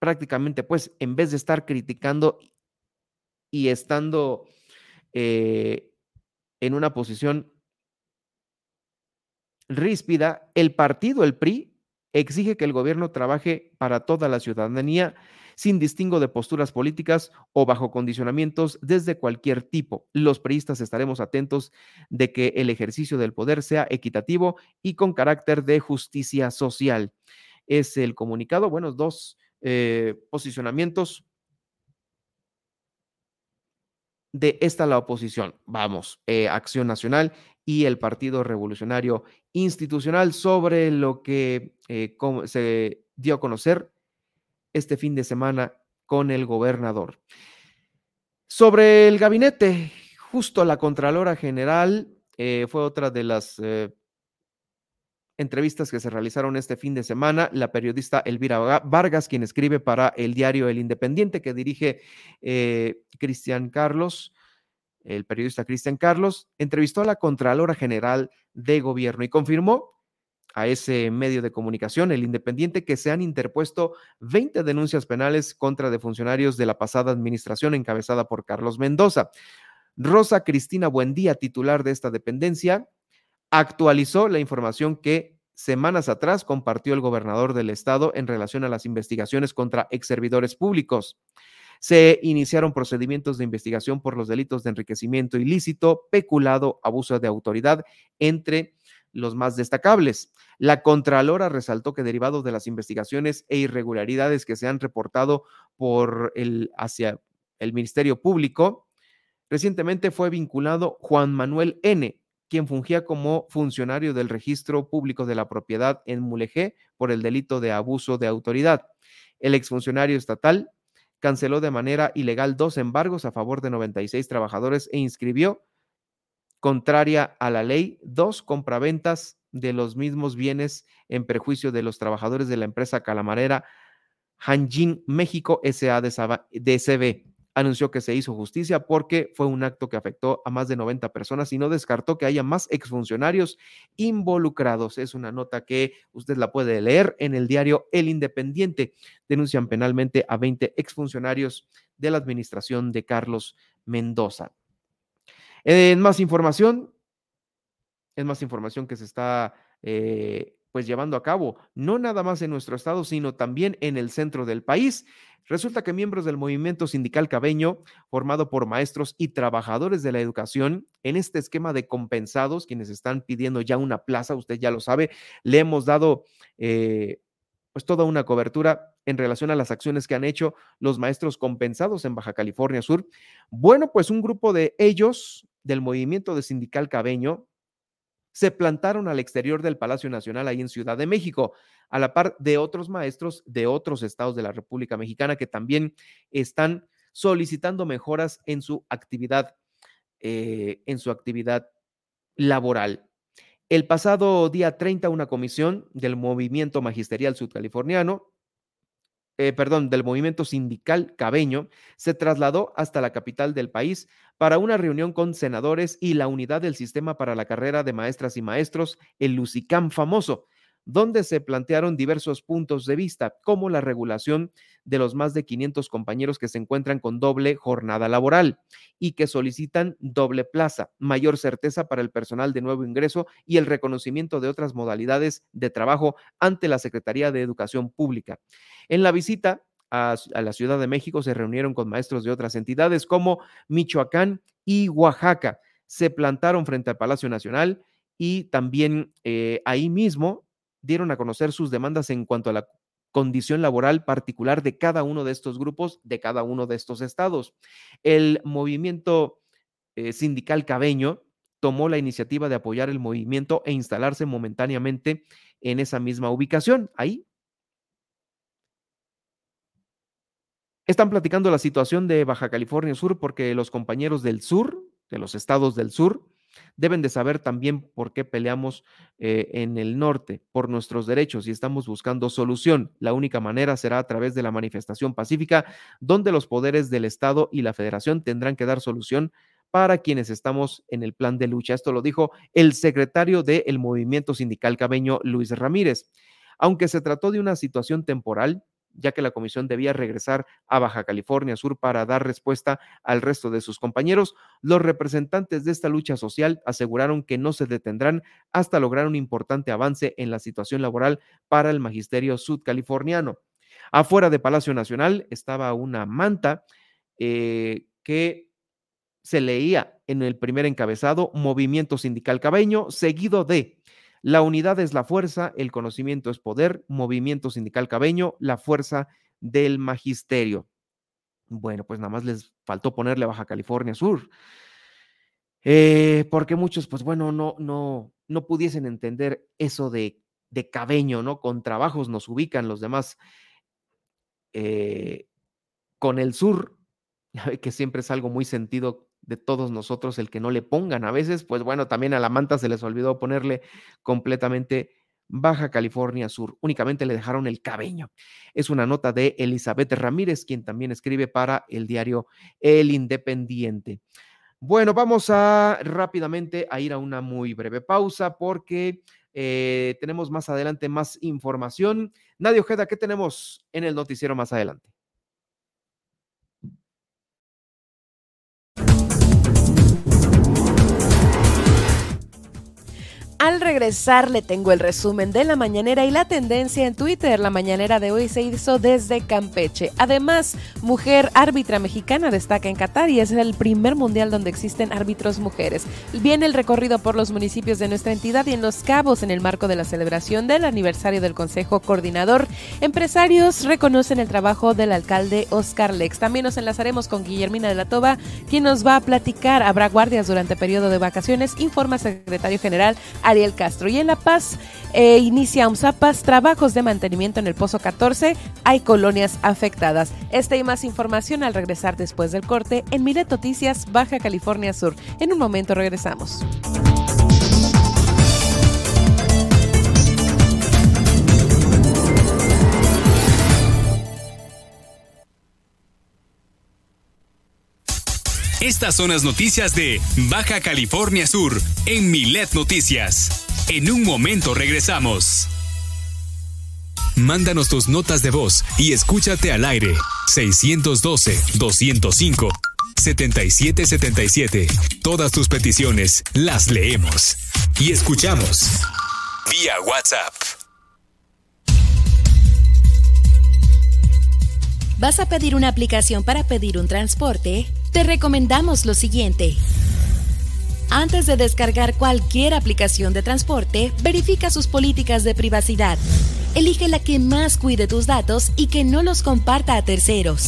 Prácticamente, pues, en vez de estar criticando y estando en una posición ríspida, el partido, el PRI, exige que el gobierno trabaje para toda la ciudadanía sin distingo de posturas políticas o bajo condicionamientos desde cualquier tipo. Los priistas estaremos atentos de que el ejercicio del poder sea equitativo y con carácter de justicia social. Es el comunicado. Bueno, dos posicionamientos de esta la oposición, vamos, Acción Nacional y el Partido Revolucionario Institucional, sobre lo que se dio a conocer este fin de semana con el gobernador. Sobre el gabinete, justo la Contralora General fue otra de las entrevistas que se realizaron este fin de semana. La periodista Elvira Vargas, quien escribe para el diario El Independiente, que dirige Cristian Carlos, el periodista Cristian Carlos, entrevistó a la Contralora General de Gobierno y confirmó a ese medio de comunicación, El Independiente, que se han interpuesto 20 denuncias penales contra de funcionarios de la pasada administración encabezada por Carlos Mendoza. Rosa Cristina Buendía, titular de esta dependencia, actualizó la información que semanas atrás compartió el gobernador del estado en relación a las investigaciones contra exservidores públicos. Se iniciaron procedimientos de investigación por los delitos de enriquecimiento ilícito, peculado, abuso de autoridad, entre los más destacables. La Contralora resaltó que, derivado de las investigaciones e irregularidades que se han reportado hacia el Ministerio Público, recientemente fue vinculado Juan Manuel N., quien fungía como funcionario del Registro Público de la Propiedad en Mulegé por el delito de abuso de autoridad. El exfuncionario estatal canceló de manera ilegal 2 embargos a favor de 96 trabajadores e inscribió, contraria a la ley, 2 compraventas de los mismos bienes en perjuicio de los trabajadores de la empresa calamarera Hanjin México S.A. de C.V. Anunció que se hizo justicia porque fue un acto que afectó a más de 90 personas y no descartó que haya más exfuncionarios involucrados. Es una nota que usted la puede leer en el diario El Independiente. Denuncian penalmente a 20 exfuncionarios de la administración de Carlos Mendoza. En más información que se está pues llevando a cabo, no nada más en nuestro estado, sino también en el centro del país. Resulta que miembros del movimiento sindical cabeño, formado por maestros y trabajadores de la educación, en este esquema de compensados, quienes están pidiendo ya una plaza, usted ya lo sabe, le hemos dado pues toda una cobertura en relación a las acciones que han hecho los maestros compensados en Baja California Sur. Bueno, pues un grupo de ellos, del movimiento de sindical cabeño, se plantaron al exterior del Palacio Nacional, ahí en Ciudad de México, a la par de otros maestros de otros estados de la República Mexicana que también están solicitando mejoras en su actividad laboral. El pasado día 30, una comisión del movimiento magisterial sudcaliforniano del movimiento sindical cabeño, se trasladó hasta la capital del país para una reunión con senadores y la unidad del sistema para la carrera de maestras y maestros, el Lusicam famoso, donde se plantearon diversos puntos de vista, como la regulación de los más de 500 compañeros que se encuentran con doble jornada laboral y que solicitan doble plaza, mayor certeza para el personal de nuevo ingreso y el reconocimiento de otras modalidades de trabajo ante la Secretaría de Educación Pública. En la visita a la Ciudad de México se reunieron con maestros de otras entidades como Michoacán y Oaxaca. Se plantaron frente al Palacio Nacional y también ahí mismo dieron a conocer sus demandas en cuanto a la condición laboral particular de cada uno de estos grupos, de cada uno de estos estados. El movimiento sindical cabeño tomó la iniciativa de apoyar el movimiento e instalarse momentáneamente en esa misma ubicación. Ahí están platicando la situación de Baja California Sur, porque los compañeros del sur, de los estados del sur, deben de saber también por qué peleamos en el norte, por nuestros derechos, y estamos buscando solución. La única manera será a través de la manifestación pacífica, donde los poderes del Estado y la Federación tendrán que dar solución para quienes estamos en el plan de lucha. Esto lo dijo el secretario del Movimiento Sindical Cabeño, Luis Ramírez. Aunque se trató de una situación temporal, ya que la comisión debía regresar a Baja California Sur para dar respuesta al resto de sus compañeros, los representantes de esta lucha social aseguraron que no se detendrán hasta lograr un importante avance en la situación laboral para el magisterio sudcaliforniano. Afuera de Palacio Nacional estaba una manta que se leía en el primer encabezado Movimiento Sindical Cabeño, seguido de: la unidad es la fuerza, el conocimiento es poder, Movimiento Sindical Cabeño, la fuerza del magisterio. Bueno, pues nada más les faltó ponerle Baja California Sur, porque muchos, pues bueno, no pudiesen entender eso de cabeño, ¿no? Con trabajos nos ubican los demás con el sur, que siempre es algo muy sentido de todos nosotros el que no le pongan. A veces, pues bueno, también a la manta se les olvidó ponerle completamente Baja California Sur, únicamente le dejaron el cabeño. Es una nota de Elizabeth Ramírez, quien también escribe para el diario El Independiente. Bueno, vamos a rápidamente a ir a una muy breve pausa, porque tenemos más adelante más información. Nadia Ojeda, ¿qué tenemos en el noticiero más adelante? Al regresar le tengo el resumen de la mañanera y la tendencia en Twitter. La mañanera de hoy se hizo desde Campeche. Además, mujer árbitra mexicana destaca en Qatar y es el primer mundial donde existen árbitros mujeres. Viene el recorrido por los municipios de nuestra entidad y en Los Cabos en el marco de la celebración del aniversario del Consejo Coordinador. Empresarios reconocen el trabajo del alcalde Oscar Lex. También nos enlazaremos con Guillermina de la Toba, quien nos va a platicar. Habrá guardias durante periodo de vacaciones, informa secretario general Ariel Castro. Y en La Paz inicia UMSAPAS trabajos de mantenimiento en el Pozo 14. Hay colonias afectadas. Esta y más información al regresar después del corte en Milet Noticias Baja California Sur. En un momento regresamos. Estas son las noticias de Baja California Sur en Milet Noticias. En un momento regresamos. Mándanos tus notas de voz y escúchate al aire. 612-205-7777. Todas tus peticiones las leemos y escuchamos vía WhatsApp. ¿Vas a pedir una aplicación para pedir un transporte? Te recomendamos lo siguiente. Antes de descargar cualquier aplicación de transporte, verifica sus políticas de privacidad. Elige la que más cuide tus datos y que no los comparta a terceros.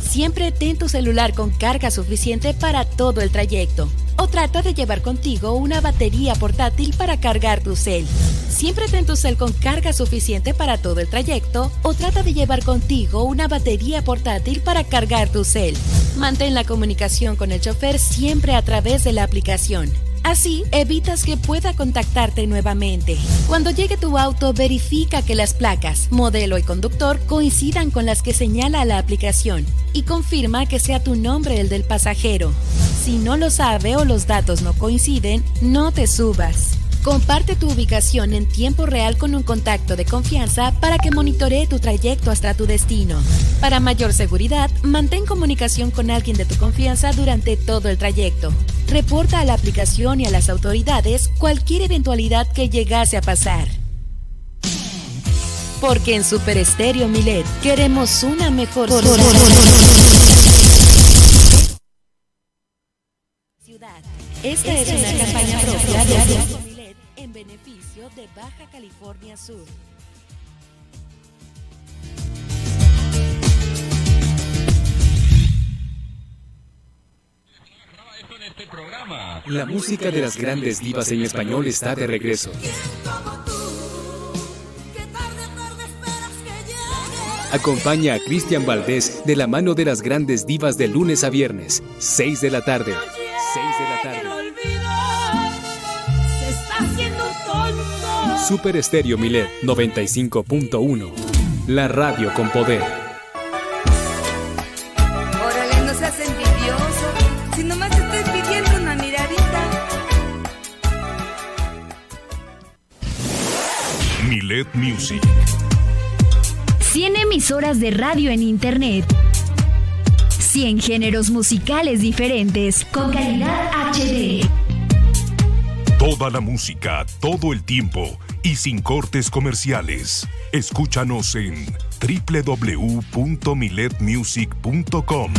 Siempre ten tu celular con carga suficiente para todo el trayecto. O trata de llevar contigo una batería portátil para cargar tu cel. Siempre ten tu cel con carga suficiente para todo el trayecto o trata de llevar contigo una batería portátil para cargar tu cel. Mantén la comunicación con el chofer siempre a través de la aplicación. Así, evitas que pueda contactarte nuevamente. Cuando llegue tu auto, verifica que las placas, modelo y conductor coincidan con las que señala la aplicación y confirma que sea tu nombre el del pasajero. Si no lo sabe o los datos no coinciden, no te subas. Comparte tu ubicación en tiempo real con un contacto de confianza para que monitoree tu trayecto hasta tu destino. Para mayor seguridad, mantén comunicación con alguien de tu confianza durante todo el trayecto. Reporta a la aplicación y a las autoridades cualquier eventualidad que llegase a pasar. Porque en Super Estéreo Milet queremos una mejor ciudad. Esta es una campaña propia de en beneficio de Baja California Sur. La música de las grandes divas en español está de regreso. Acompaña a Cristian Valdés de la mano de las grandes divas de lunes a viernes, 6 de la tarde. 6 de la tarde. Super Estéreo Milet 95.1. La radio con poder. Órale, no seas envidioso. Si nomás te estoy pidiendo una miradita. Milet Music. 100 emisoras de radio en internet. 100 géneros musicales diferentes. Con calidad HD. Toda la música, todo el tiempo y sin cortes comerciales. Escúchanos en www.miletmusic.com.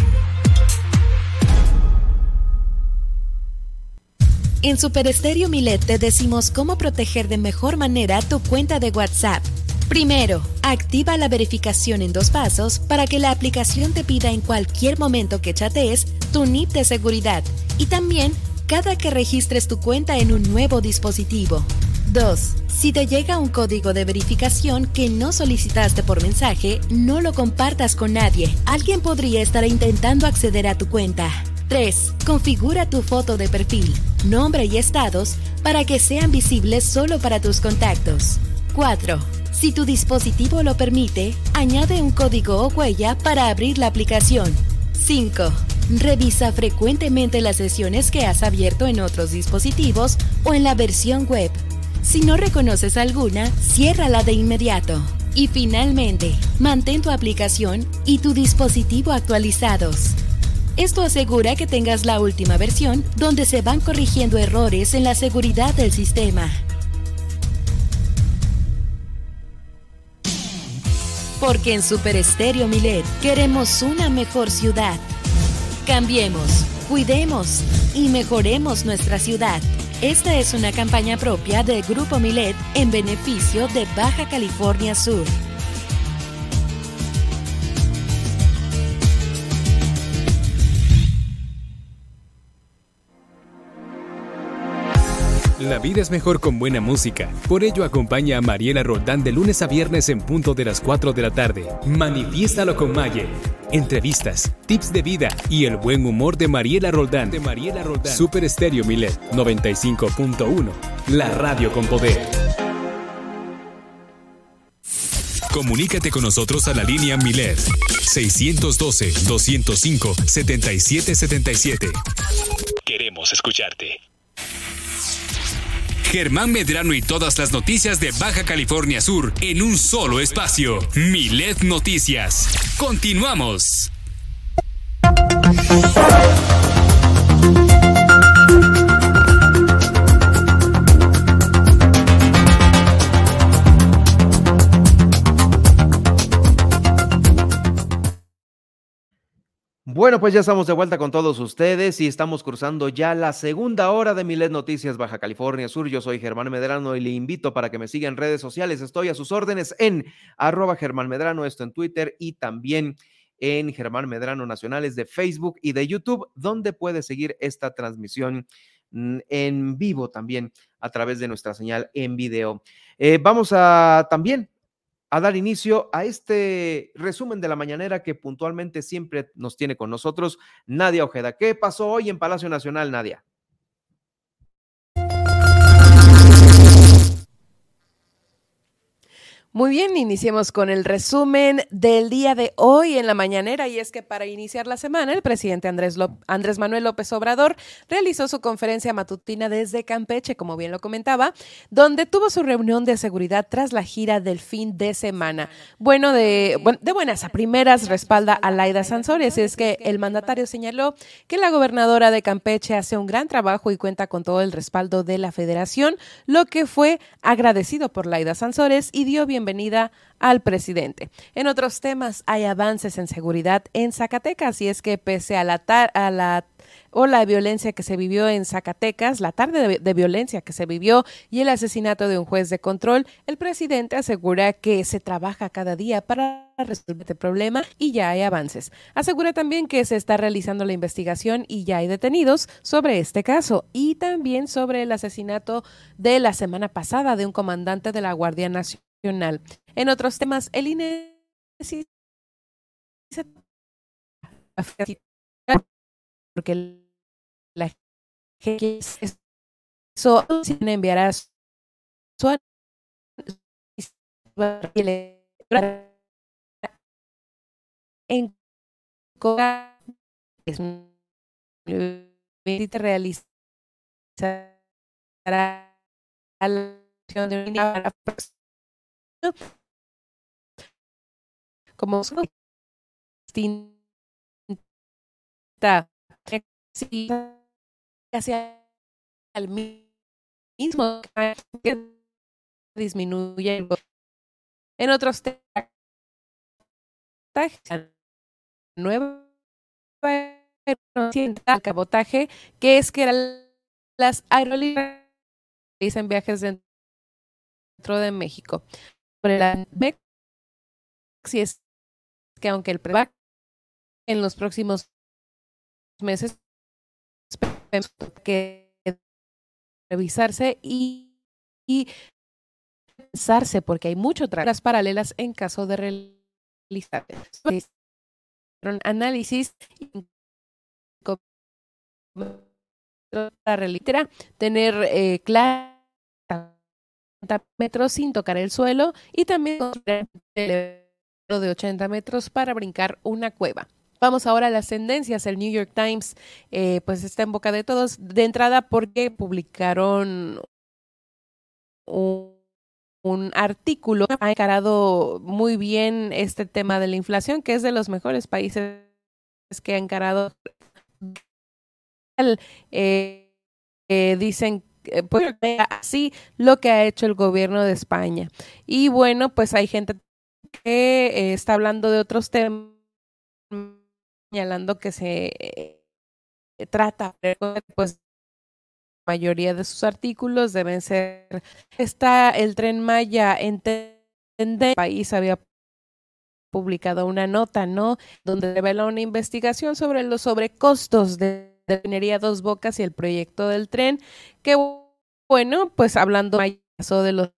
En Super Estéreo Milet te decimos cómo proteger de mejor manera tu cuenta de WhatsApp. Primero, activa la verificación en 2 pasos para que la aplicación te pida en cualquier momento que chatees tu NIP de seguridad y también cada que registres tu cuenta en un nuevo dispositivo. 2. Si te llega un código de verificación que no solicitaste por mensaje, no lo compartas con nadie. Alguien podría estar intentando acceder a tu cuenta. 3. Configura tu foto de perfil, nombre y estados para que sean visibles solo para tus contactos. 4. Si tu dispositivo lo permite, añade un código o huella para abrir la aplicación. 5. Revisa frecuentemente las sesiones que has abierto en otros dispositivos o en la versión web. Si no reconoces alguna, ciérrala de inmediato. Y finalmente, mantén tu aplicación y tu dispositivo actualizados. Esto asegura que tengas la última versión donde se van corrigiendo errores en la seguridad del sistema. Porque en Super Estéreo Milet queremos una mejor ciudad. Cambiemos, cuidemos y mejoremos nuestra ciudad. Esta es una campaña propia del Grupo Milet en beneficio de Baja California Sur. La vida es mejor con buena música. Por ello, acompaña a Mariela Roldán de lunes a viernes en punto de las 4 de la tarde. Manifiéstalo con Maye. Entrevistas, tips de vida y el buen humor de Mariela Roldán. Super Estéreo Milet 95.1. La radio con poder. Comunícate con nosotros a la línea Milet 612-205-7777. Queremos escucharte. Germán Medrano y todas las noticias de Baja California Sur en un solo espacio. Milet Noticias. Continuamos. Bueno, pues ya estamos de vuelta con todos ustedes y estamos cruzando ya la segunda hora de Milet Noticias Baja California Sur. Yo soy Germán Medrano y le invito para que me siga en redes sociales. Estoy a sus órdenes en @GermánMedrano, esto en Twitter, y también en Germán Medrano Nacionales de Facebook y de YouTube, donde puede seguir esta transmisión en vivo también a través de nuestra señal en video. Vamos a también a dar inicio a este resumen de la mañanera que puntualmente siempre nos tiene con nosotros Nadia Ojeda. ¿Qué pasó hoy en Palacio Nacional, Nadia? Muy bien, iniciemos con el resumen del día de hoy en la mañanera, y es que para iniciar la semana el presidente Andrés Manuel López Obrador realizó su conferencia matutina desde Campeche, como bien lo comentaba, donde tuvo su reunión de seguridad tras la gira del fin de semana. Bueno, de buenas a primeras respalda a Laida Sansores, así es que el mandatario señaló que la gobernadora de Campeche hace un gran trabajo y cuenta con todo el respaldo de la federación, lo que fue agradecido por Laida Sansores, y dio bienvenida al presidente. En otros temas, hay avances en seguridad en Zacatecas, y es que pese a la violencia que se vivió en Zacatecas, la tarde de violencia que se vivió y el asesinato de un juez de control, el presidente asegura que se trabaja cada día para resolver este problema y ya hay avances. Asegura también que se está realizando la investigación y ya hay detenidos sobre este caso, y también sobre el asesinato de la semana pasada de un comandante de la Guardia Nacional. En otros temas, el INE porque la gente enviará su en realizará la acción de una como su distinta sí, hacia el mismo que disminuye el en otros nueva al cabotaje, que es que las aerolíneas realizan viajes dentro de México. Sobre la BEC, si es que aunque el PREVAC en los próximos meses que revisarse y pensarse, porque hay mucho tras paralelas en caso de realizar un análisis para tener claro metros sin tocar el suelo, y también de 80 metros para brincar una cueva. Vamos ahora a las tendencias. El New York Times pues está en boca de todos de entrada porque publicaron un artículo que ha encarado muy bien este tema de la inflación, que es de los mejores países que ha encarado. Dicen pues así lo que ha hecho el gobierno de España. Y bueno, pues hay gente que está hablando de otros temas, señalando que se trata, pues la mayoría de sus artículos deben ser, está el Tren Maya en tendencia. El país había publicado una nota, ¿no?, donde revela una investigación sobre los sobrecostos de la minería Dos Bocas y el proyecto del tren, que bueno, pues hablando de los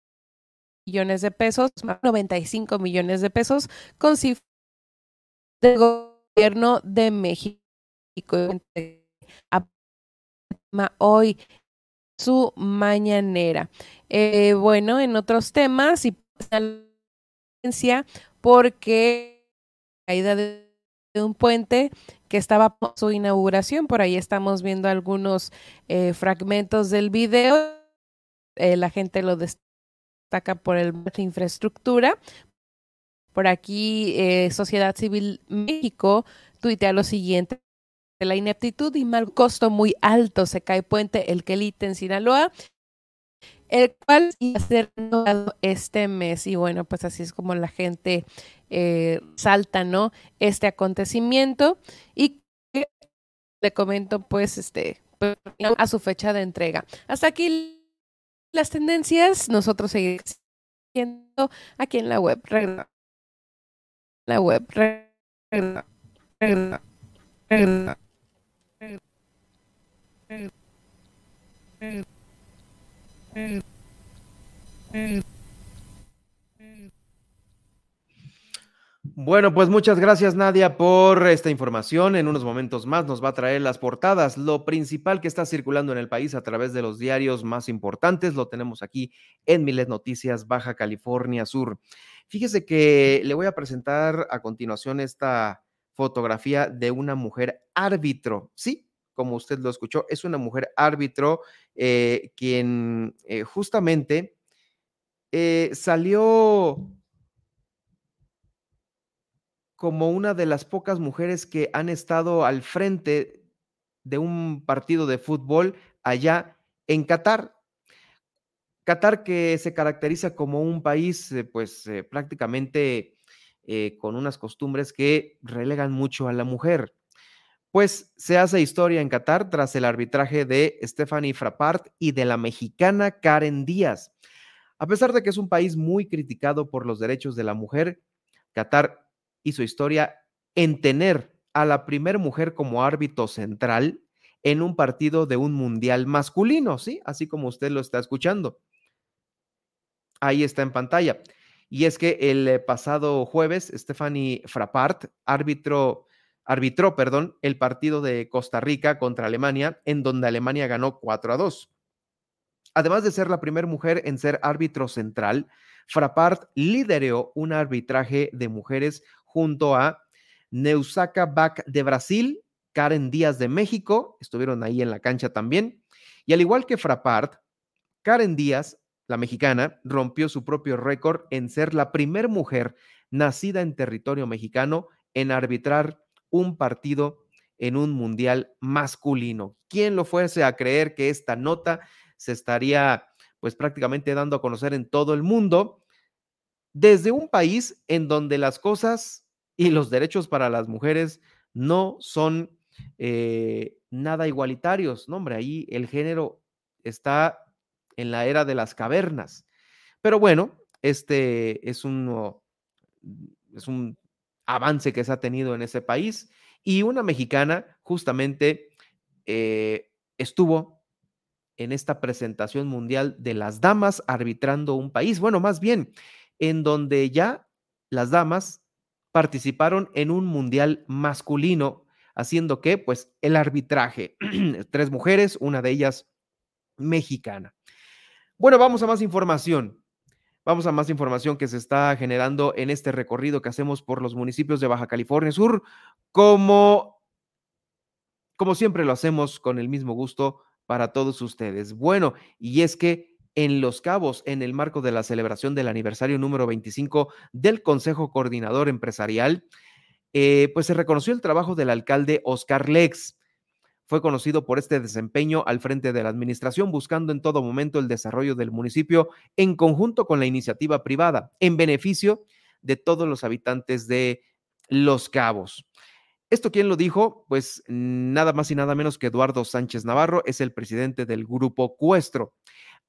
millones de pesos, 95 millones de pesos, con cifras del gobierno de México. Hoy su mañanera. Bueno, en otros temas, y porque la caída de un puente que estaba por su inauguración, por ahí estamos viendo algunos fragmentos del video, la gente lo destaca por el de infraestructura. Por aquí, Sociedad Civil México tuitea lo siguiente: de la ineptitud y mal costo muy alto se cae puente El Quelite en Sinaloa, el cual va a ser renovado este mes. Y bueno, pues así es como la gente salta, ¿no?, este acontecimiento. Y que le comento, pues, a su fecha de entrega. Hasta aquí las tendencias. Nosotros seguiremos aquí en la web. Bueno, pues muchas gracias, Nadia, por esta información. En unos momentos más nos va a traer las portadas. Lo principal que está circulando en el país a través de los diarios más importantes lo tenemos aquí en Milet Noticias Baja California Sur. Fíjese que le voy a presentar a continuación esta fotografía de una mujer árbitro. Sí, como usted lo escuchó, es una mujer árbitro quien justamente salió como una de las pocas mujeres que han estado al frente de un partido de fútbol allá en Qatar. Qatar, que se caracteriza como un país prácticamente con unas costumbres que relegan mucho a la mujer. Pues se hace historia en Qatar tras el arbitraje de Stephanie Frappart y de la mexicana Karen Díaz. A pesar de que es un país muy criticado por los derechos de la mujer, Qatar hizo historia en tener a la primer mujer como árbitro central en un partido de un mundial masculino, ¿sí? Así como usted lo está escuchando. Ahí está en pantalla. Y es que el pasado jueves, Stephanie Frappart arbitró el partido de Costa Rica contra Alemania, en donde Alemania ganó 4-2. Además de ser la primer mujer en ser árbitro central, Frappart lideró un arbitraje de mujeres junto a Neusaca Bach de Brasil, Karen Díaz de México, estuvieron ahí en la cancha también. Y al igual que Frappart, Karen Díaz, la mexicana, rompió su propio récord en ser la primer mujer nacida en territorio mexicano en arbitrar un partido en un mundial masculino. ¿Quién lo fuese a creer que esta nota se estaría prácticamente dando a conocer en todo el mundo, desde un país en donde las cosas y los derechos para las mujeres no son nada igualitarios? No, hombre, ahí el género está en la era de las cavernas. Pero bueno, este es un avance que se ha tenido en ese país, y una mexicana justamente estuvo en esta presentación mundial de las damas arbitrando un país, bueno, más bien, en donde ya las damas participaron en un mundial masculino, haciendo que, el arbitraje, 3 mujeres, una de ellas mexicana. Bueno, vamos a más información que se está generando en este recorrido que hacemos por los municipios de Baja California Sur, como siempre lo hacemos con el mismo gusto para todos ustedes. Bueno, y es que en Los Cabos, en el marco de la celebración del aniversario número 25 del Consejo Coordinador Empresarial, se reconoció el trabajo del alcalde Oscar Lex. Fue conocido por este desempeño al frente de la administración, buscando en todo momento el desarrollo del municipio en conjunto con la iniciativa privada, en beneficio de todos los habitantes de Los Cabos. ¿Esto quién lo dijo? Pues nada más y nada menos que Eduardo Sánchez Navarro, es el presidente del Grupo Cuestro.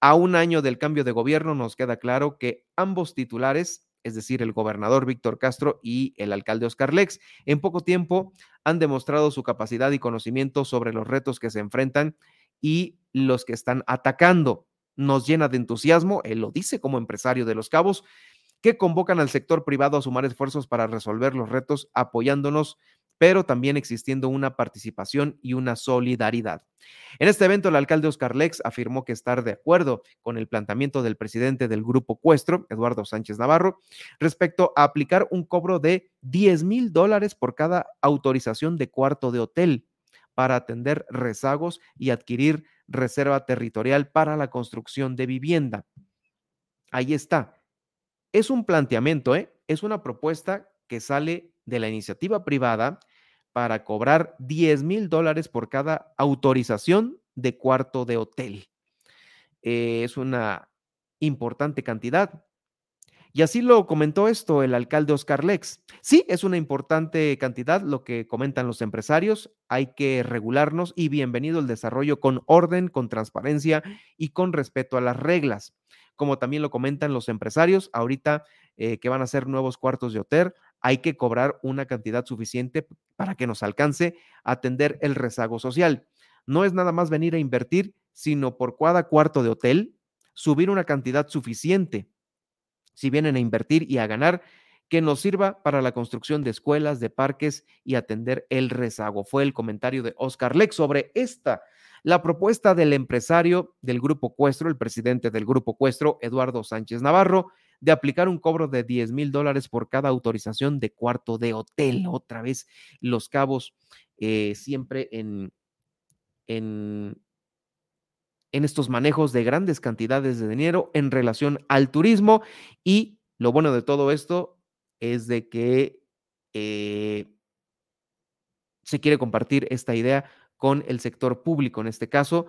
A un año del cambio de gobierno nos queda claro que ambos titulares, es decir, el gobernador Víctor Castro y el alcalde Oscar Lex, en poco tiempo han demostrado su capacidad y conocimiento sobre los retos que se enfrentan y los que están atacando. Nos llena de entusiasmo, él lo dice como empresario de Los Cabos, que convocan al sector privado a sumar esfuerzos para resolver los retos, apoyándonos pero también existiendo una participación y una solidaridad. En este evento, el alcalde Oscar Lex afirmó que estar de acuerdo con el planteamiento del presidente del Grupo Cuestro, Eduardo Sánchez Navarro, respecto a aplicar un cobro de $10,000 por cada autorización de cuarto de hotel para atender rezagos y adquirir reserva territorial para la construcción de vivienda. Ahí está. Es un planteamiento, es una propuesta que sale de la iniciativa privada para cobrar $10,000 por cada autorización de cuarto de hotel. Es una importante cantidad. Y así lo comentó el alcalde Oscar Lex. Sí, es una importante cantidad lo que comentan los empresarios. Hay que regularnos y bienvenido el desarrollo con orden, con transparencia y con respeto a las reglas. Como también lo comentan los empresarios, ahorita que van a hacer nuevos cuartos de hotel, hay que cobrar una cantidad suficiente para que nos alcance a atender el rezago social. No es nada más venir a invertir, sino por cada cuarto de hotel, subir una cantidad suficiente. Si vienen a invertir y a ganar, que nos sirva para la construcción de escuelas, de parques y atender el rezago. Fue el comentario de Oscar Lex sobre esta, la propuesta del empresario del Grupo Cuestro, el presidente del Grupo Cuestro, Eduardo Sánchez Navarro, de aplicar un cobro de $10,000 por cada autorización de cuarto de hotel. Otra vez, Los Cabos, siempre en estos manejos de grandes cantidades de dinero en relación al turismo. Y lo bueno de todo esto es de que se quiere compartir esta idea con el sector público, en este caso,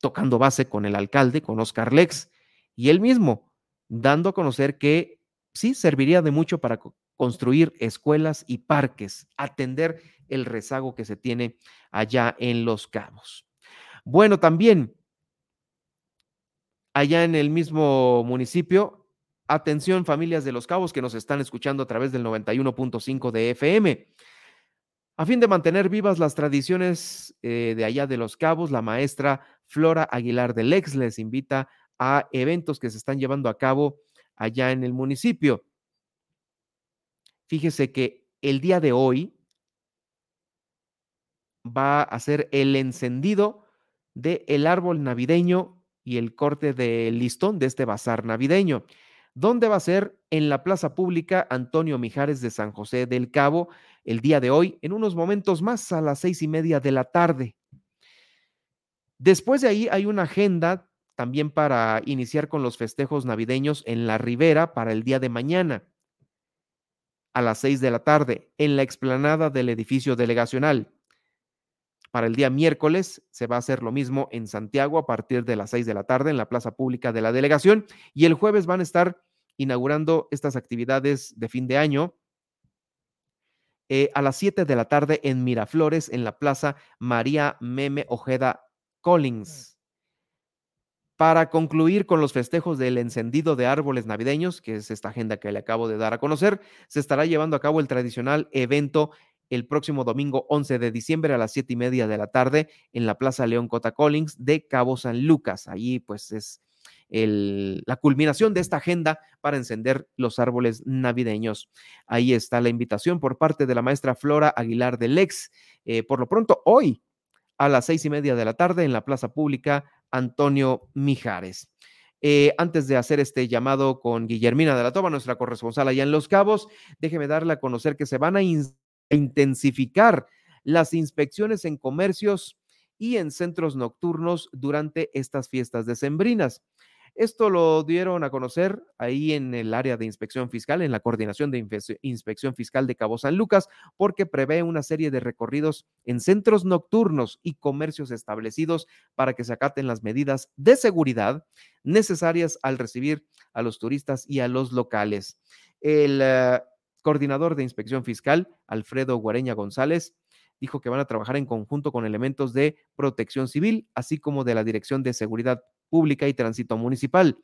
tocando base con el alcalde, con Oscar Lex, y él mismo dando a conocer que sí serviría de mucho para construir escuelas y parques, atender el rezago que se tiene allá en Los Cabos. Bueno, también allá en el mismo municipio, atención familias de Los Cabos que nos están escuchando a través del 91.5 de FM. A fin de mantener vivas las tradiciones de allá de Los Cabos, la maestra Flora Aguilar de Lex les invita a eventos que se están llevando a cabo allá en el municipio. Fíjese que el día de hoy va a ser el encendido del árbol navideño y el corte de listón de este bazar navideño, donde va a ser en la Plaza Pública Antonio Mijares de San José del Cabo, el día de hoy, en unos momentos más, a las 6:30 de la tarde. Después de ahí hay una agenda también para iniciar con los festejos navideños en la Ribera para el día de mañana, a las 6:00 p.m, en la explanada del edificio delegacional. Para el día miércoles se va a hacer lo mismo en Santiago a partir de las 6:00 p.m, en la Plaza Pública de la Delegación. Y el jueves van a estar inaugurando estas actividades de fin de año a las 7:00 p.m. en Miraflores, en la Plaza María Meme Ojeda Collins. Para concluir con los festejos del encendido de árboles navideños, que es esta agenda que le acabo de dar a conocer, se estará llevando a cabo el tradicional evento el próximo domingo 11 de diciembre a las 7:30 p.m. en la Plaza León Cota Collins de Cabo San Lucas. Allí pues es la culminación de esta agenda para encender los árboles navideños. Ahí está la invitación por parte de la maestra Flora Aguilar de Lex. Por lo pronto, hoy a las 6:30 p.m. en la Plaza Pública Antonio Mijares. Antes de hacer este llamado con Guillermina de la Toba, nuestra corresponsal allá en Los Cabos, déjeme darle a conocer que se van a intensificar las inspecciones en comercios y en centros nocturnos durante estas fiestas decembrinas. Esto lo dieron a conocer ahí en el área de inspección fiscal, en la coordinación de inspección fiscal de Cabo San Lucas, porque prevé una serie de recorridos en centros nocturnos y comercios establecidos para que se acaten las medidas de seguridad necesarias al recibir a los turistas y a los locales. El coordinador de inspección fiscal, Alfredo Guareña González, dijo que van a trabajar en conjunto con elementos de protección civil, así como de la Dirección de Seguridad Pública y Tránsito Municipal.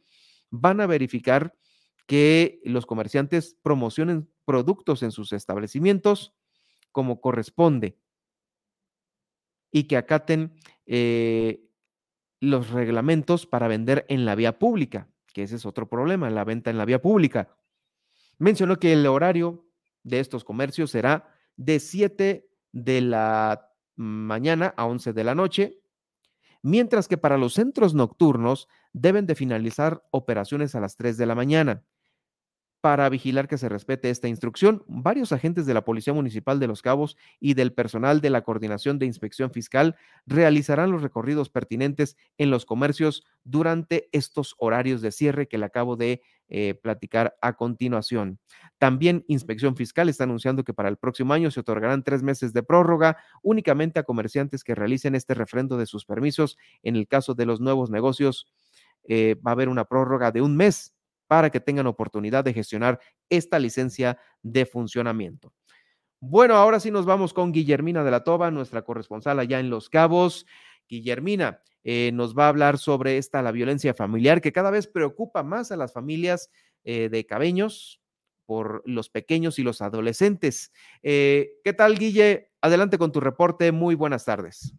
Van a verificar que los comerciantes promocionen productos en sus establecimientos como corresponde y que acaten los reglamentos para vender en la vía pública, que ese es otro problema, la venta en la vía pública. Mencionó que el horario de estos comercios será de 7:00 a.m. a 11:00 p.m, mientras que para los centros nocturnos deben de finalizar operaciones a las 3:00 a.m. Para vigilar que se respete esta instrucción, varios agentes de la Policía Municipal de Los Cabos y del personal de la Coordinación de Inspección Fiscal realizarán los recorridos pertinentes en los comercios durante estos horarios de cierre que le acabo de platicar a continuación. También Inspección Fiscal está anunciando que para el próximo año se otorgarán 3 meses de prórroga únicamente a comerciantes que realicen este refrendo de sus permisos. En el caso de los nuevos negocios, va a haber una prórroga de 1 mes para que tengan oportunidad de gestionar esta licencia de funcionamiento. Bueno, ahora sí nos vamos con Guillermina de la Toba, nuestra corresponsal allá en Los Cabos. Guillermina nos va a hablar sobre la violencia familiar que cada vez preocupa más a las familias de cabeños por los pequeños y los adolescentes. ¿Qué tal, Guille? Adelante con tu reporte. Muy buenas tardes.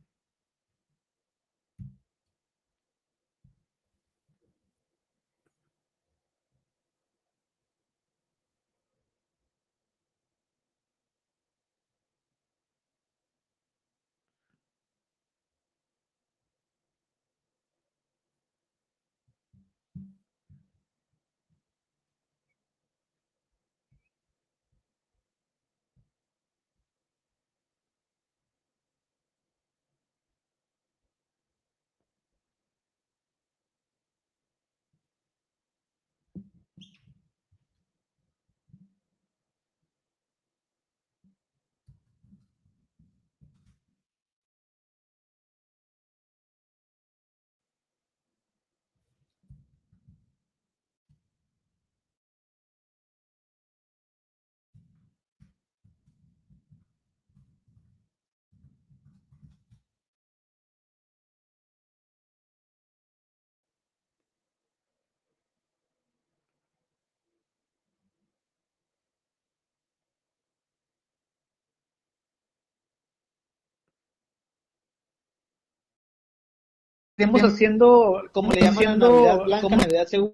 iremos haciendo, como le llaman, Navidad Blanca, como Navidad Segura.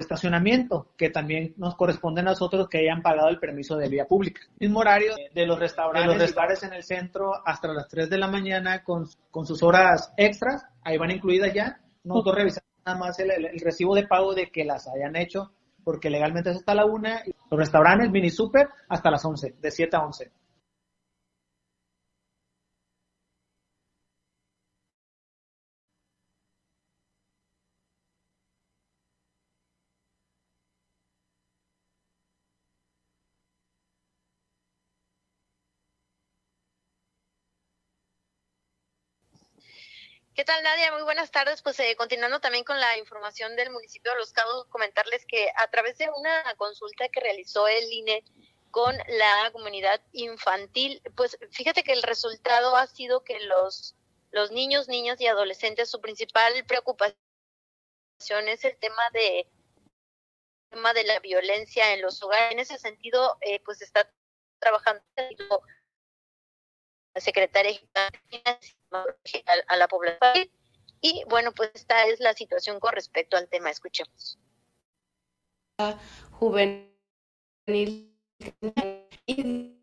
Estacionamiento, que también nos corresponde a nosotros que hayan pagado el permiso de vía pública. Mismo horario de los restaurantes, en el centro hasta las 3 de la mañana con sus horas extras, ahí van incluidas ya. Nosotros revisamos nada más el recibo de pago de que las hayan hecho, porque legalmente es hasta la 1, los restaurantes, mini super, hasta las 11, de 7 a 11. ¿Qué tal, Nadia? Muy buenas tardes. Pues continuando también con la información del municipio de Los Cabos, comentarles que a través de una consulta que realizó el INE con la comunidad infantil, pues fíjate que el resultado ha sido que los niños, niñas y adolescentes, su principal preocupación es el tema de la violencia en los hogares. En ese sentido, pues está trabajando la secretaria a la población. Y bueno, pues esta es la situación con respecto al tema. Escuchemos. Juvenil. Y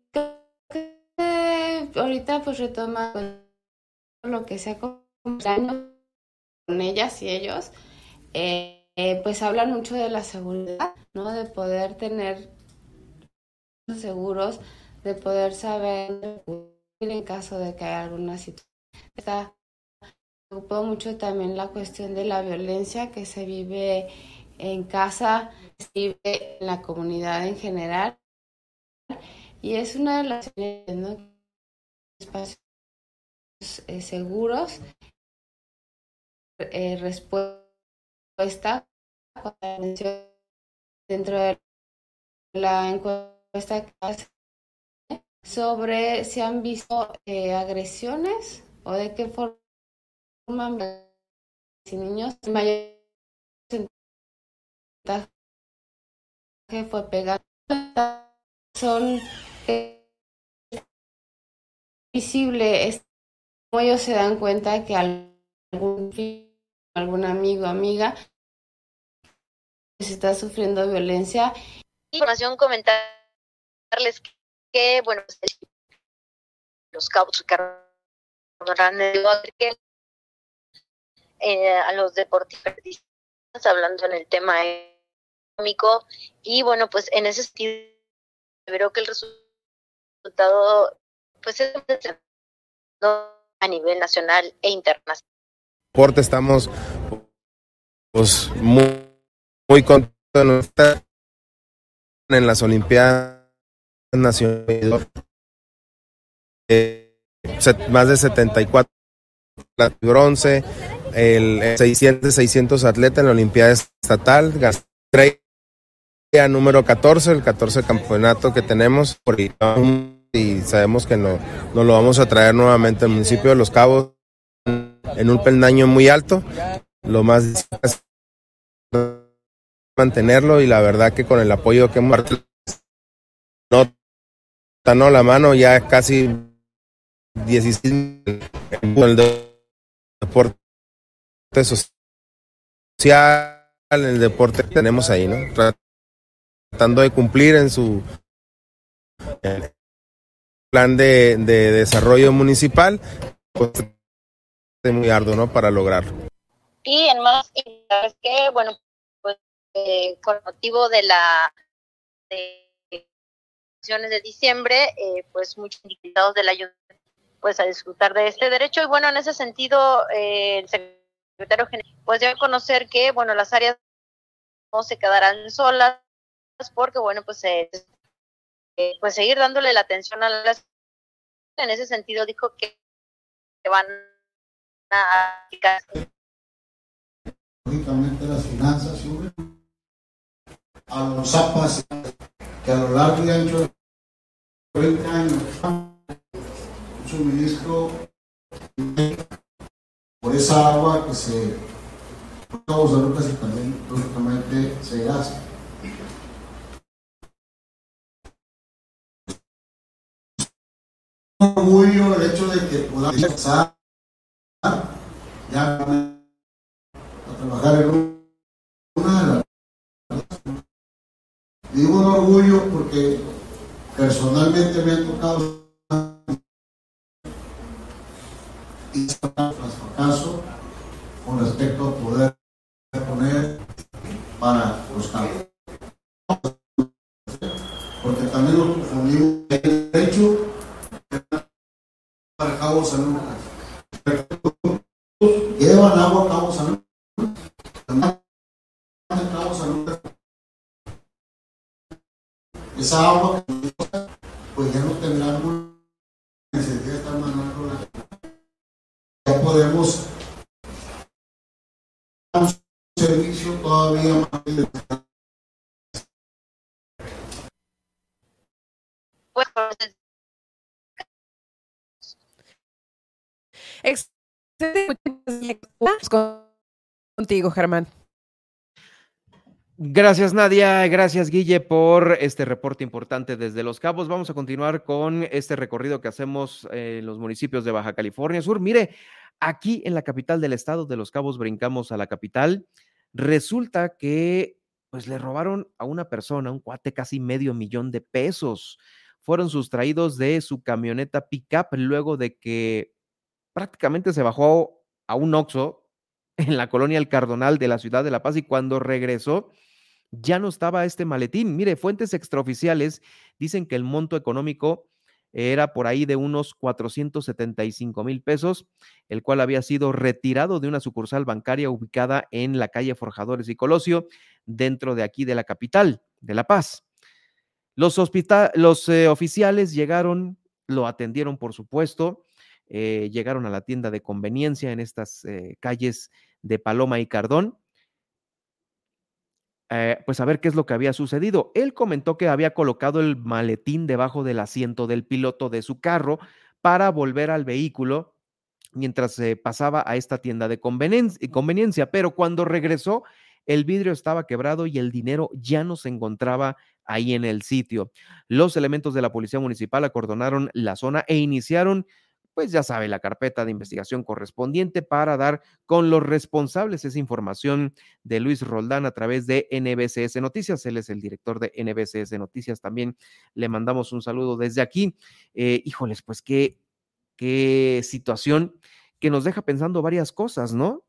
ahorita pues retoma lo que sea con ellas y ellos, pues hablan mucho de la seguridad, ¿no? De poder tener seguros, de poder saber en caso de que haya alguna situación. Está preocupado mucho también la cuestión de la violencia que se vive en casa, se vive en la comunidad en general, y es una de las, ¿no?, espacios seguros, respuesta dentro de la encuesta que hace sobre si han visto agresiones o de qué forma si niños mayor porcentaje fue pegado, son visibles, como ellos se dan cuenta que algún amigo o amiga se está sufriendo violencia. Información, comentarles que, bueno, Los Cabos a los deportistas, hablando en el tema económico, y bueno, pues en ese sentido creo que el resultado pues es a nivel nacional e internacional. Deporte, estamos pues muy contentos de no estar en las Olimpiadas Nacional, más de 74 platos de bronce, el 600 atletas en la Olimpiada Estatal, Gastreya número 14, el 14 campeonato que tenemos, y sabemos que no lo vamos a traer nuevamente al municipio de Los Cabos en un peldaño muy alto. Lo más difícil es mantenerlo, y la verdad que con el apoyo que hemos no la mano, ya casi 16 en el deporte social, en el deporte que tenemos ahí, ¿no? Tratando de cumplir en su plan de desarrollo municipal, pues es muy arduo, ¿no?, para lograrlo. Y en más, ¿sabes qué? Bueno, pues con motivo de la de diciembre, pues muchos invitados del ayuntamiento pues a disfrutar de este derecho. Y bueno, en ese sentido, el secretario general pues dio a conocer que, bueno, las áreas no se quedarán solas, porque bueno, pues pues seguir dándole la atención a las, en ese sentido dijo que van a aplicar lógicamente las finanzas suben a los zapas que a lo largo y ancho de 30 años un suministro por eso esa agua que se produce casi también lógicamente se gasta. Muy el hecho de que podamos empezar ya a trabajar en una de las... Digo un orgullo porque personalmente me han tocado y fracaso con respecto a poder poner para los cambios, porque también lo confundimos el derecho para Cabo San Lucas, llevan agua a Cabo San Lucas, esa agua pues ya no tendrá ninguna necesidad de estar mandando la... Ya podemos dar un servicio todavía más interesante. Contigo, Germán. Gracias, Nadia. Gracias, Guille, por este reporte importante desde Los Cabos. Vamos a continuar con este recorrido que hacemos en los municipios de Baja California Sur. Mire, aquí en la capital del estado de Los Cabos brincamos a la capital. Resulta que pues le robaron a una persona, un cuate, casi $500,000. Fueron sustraídos de su camioneta pickup luego de que prácticamente se bajó a un Oxxo en la colonia El Cardonal de la ciudad de La Paz y cuando regresó ya no estaba este maletín. Mire, fuentes extraoficiales dicen que el monto económico era por ahí de unos $475,000, el cual había sido retirado de una sucursal bancaria ubicada en la calle Forjadores y Colosio, dentro de aquí de la capital de La Paz. Los oficiales llegaron, lo atendieron por supuesto, llegaron a la tienda de conveniencia en estas calles de Paloma y Cardón, pues a ver qué es lo que había sucedido. Él comentó que había colocado el maletín debajo del asiento del piloto de su carro para volver al vehículo mientras pasaba a esta tienda de conveniencia, pero cuando regresó el vidrio estaba quebrado y el dinero ya no se encontraba ahí en el sitio. Los elementos de la policía municipal acordonaron la zona e iniciaron, pues ya sabe, la carpeta de investigación correspondiente para dar con los responsables. Esa información de Luis Roldán a través de NBCS Noticias. Él es el director de NBCS Noticias. También le mandamos un saludo desde aquí. Híjoles, pues qué situación que nos deja pensando varias cosas, ¿no?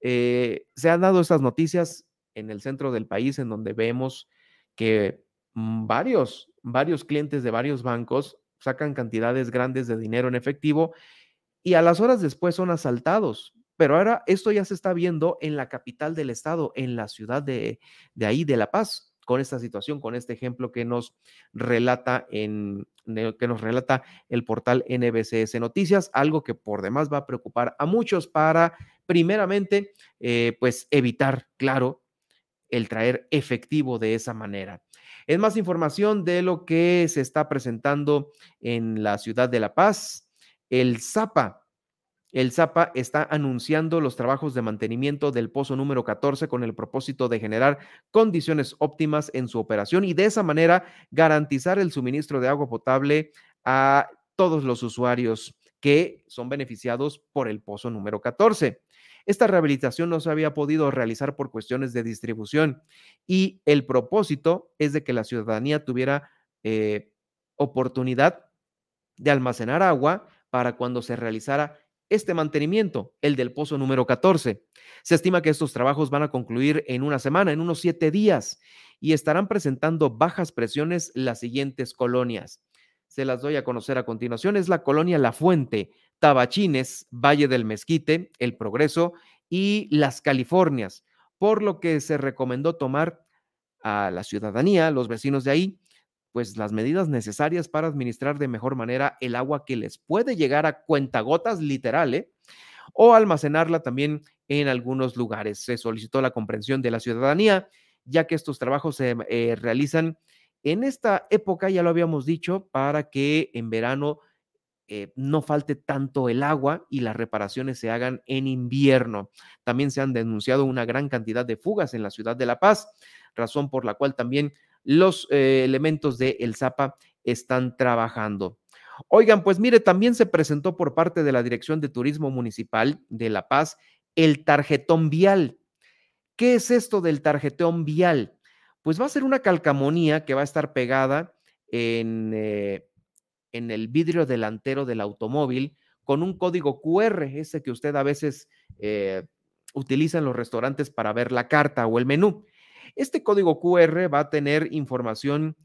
Se han dado estas noticias en el centro del país en donde vemos que varios clientes de varios bancos sacan cantidades grandes de dinero en efectivo y a las horas después son asaltados. Pero ahora esto ya se está viendo en la capital del estado, en la ciudad de ahí, de La Paz, con esta situación, con este ejemplo que nos relata el portal NBCS Noticias, algo que por demás va a preocupar a muchos para, primeramente, pues evitar, claro, el traer efectivo de esa manera. Es más información de lo que se está presentando en la ciudad de La Paz. El ZAPA está anunciando los trabajos de mantenimiento del pozo número 14 con el propósito de generar condiciones óptimas en su operación y de esa manera garantizar el suministro de agua potable a todos los usuarios que son beneficiados por el pozo número 14. Esta rehabilitación no se había podido realizar por cuestiones de distribución y el propósito es de que la ciudadanía tuviera oportunidad de almacenar agua para cuando se realizara este mantenimiento, el del pozo número 14. Se estima que estos trabajos van a concluir en una semana, en unos 7 días, y estarán presentando bajas presiones las siguientes colonias. Se las doy a conocer a continuación. Es la colonia La Fuente, Tabachines, Valle del Mezquite, El Progreso y Las Californias, por lo que se recomendó tomar a la ciudadanía, a los vecinos de ahí, pues las medidas necesarias para administrar de mejor manera el agua que les puede llegar a cuentagotas, literal, o almacenarla también en algunos lugares. Se solicitó la comprensión de la ciudadanía, ya que estos trabajos se realizan en esta época, ya lo habíamos dicho, para que en verano no falte tanto el agua y las reparaciones se hagan en invierno. También se han denunciado una gran cantidad de fugas en la ciudad de La Paz, razón por la cual también los elementos de El Zapa están trabajando. Oigan, pues mire, también se presentó por parte de la Dirección de Turismo Municipal de La Paz el tarjetón vial. ¿Qué es esto del tarjetón vial? Pues va a ser una calcamonía que va a estar pegada en el vidrio delantero del automóvil con un código QR, ese que usted a veces utiliza en los restaurantes para ver la carta o el menú. Este código QR va a tener información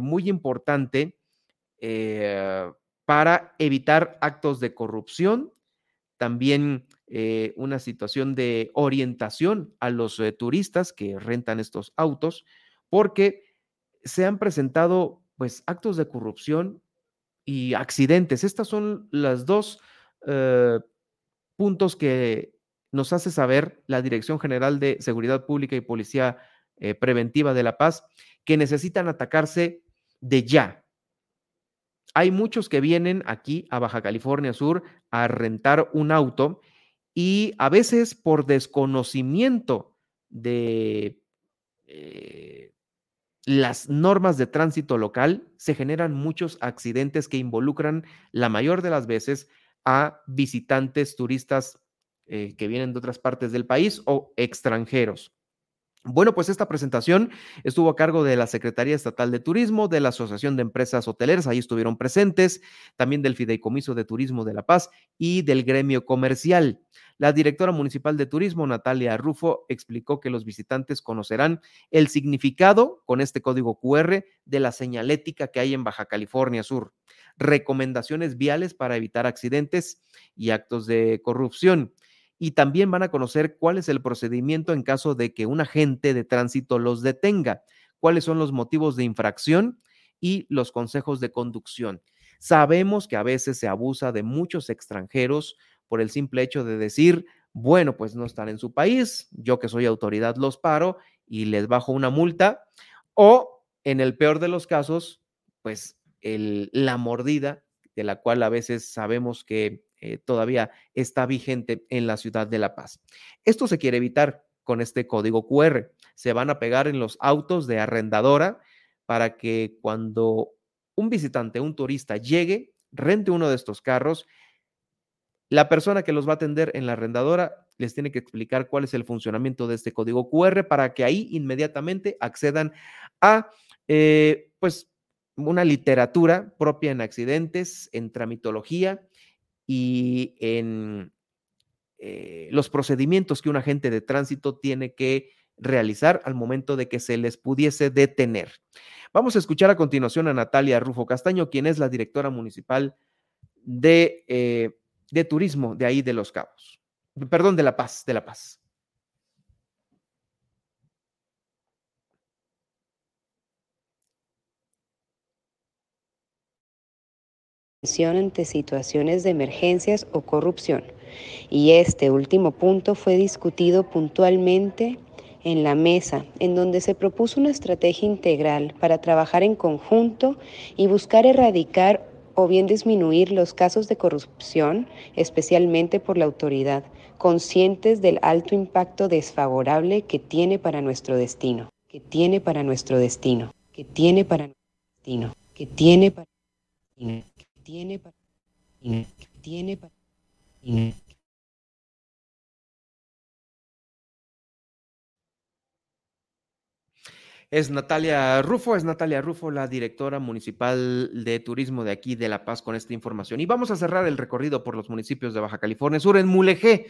muy importante para evitar actos de corrupción, también una situación de orientación a los turistas que rentan estos autos, porque se han presentado pues actos de corrupción y accidentes. Estas son las dos puntos que nos hace saber la Dirección General de Seguridad Pública y Policía Preventiva de La Paz, que necesitan atacarse de ya. Hay muchos que vienen aquí a Baja California Sur a rentar un auto y a veces por desconocimiento de las normas de tránsito local se generan muchos accidentes que involucran la mayor de las veces a visitantes, turistas que vienen de otras partes del país o extranjeros. Bueno, pues esta presentación estuvo a cargo de la Secretaría Estatal de Turismo, de la Asociación de Empresas Hoteleras, ahí estuvieron presentes, también del Fideicomiso de Turismo de La Paz y del Gremio Comercial. La directora municipal de Turismo, Natalia Rufo, explicó que los visitantes conocerán el significado con este código QR de la señalética que hay en Baja California Sur, recomendaciones viales para evitar accidentes y actos de corrupción. Y también van a conocer cuál es el procedimiento en caso de que un agente de tránsito los detenga, cuáles son los motivos de infracción y los consejos de conducción. Sabemos que a veces se abusa de muchos extranjeros por el simple hecho de decir, bueno, pues no están en su país, yo que soy autoridad los paro y les bajo una multa, o en el peor de los casos, pues la mordida, de la cual a veces sabemos que todavía está vigente en la ciudad de La Paz. Esto se quiere evitar con este código QR. Se van a pegar en los autos de arrendadora para que cuando un visitante, un turista llegue, rente uno de estos carros, la persona que los va a atender en la arrendadora les tiene que explicar cuál es el funcionamiento de este código QR para que ahí inmediatamente accedan a pues una literatura propia en accidentes, en tramitología y en los procedimientos que un agente de tránsito tiene que realizar al momento de que se les pudiese detener. Vamos a escuchar a continuación a Natalia Rufo Castaño, quien es la directora municipal de turismo de ahí de Los Cabos. Perdón, de La Paz, de La Paz. Ante situaciones de emergencias o corrupción. Y este último punto fue discutido puntualmente en la mesa, en donde se propuso una estrategia integral para trabajar en conjunto y buscar erradicar o bien disminuir los casos de corrupción, especialmente por la autoridad, conscientes del alto impacto desfavorable que tiene para nuestro destino, Es Natalia Rufo, la directora municipal de turismo de aquí de La Paz con esta información. Y vamos a cerrar el recorrido por los municipios de Baja California Sur en Mulegé,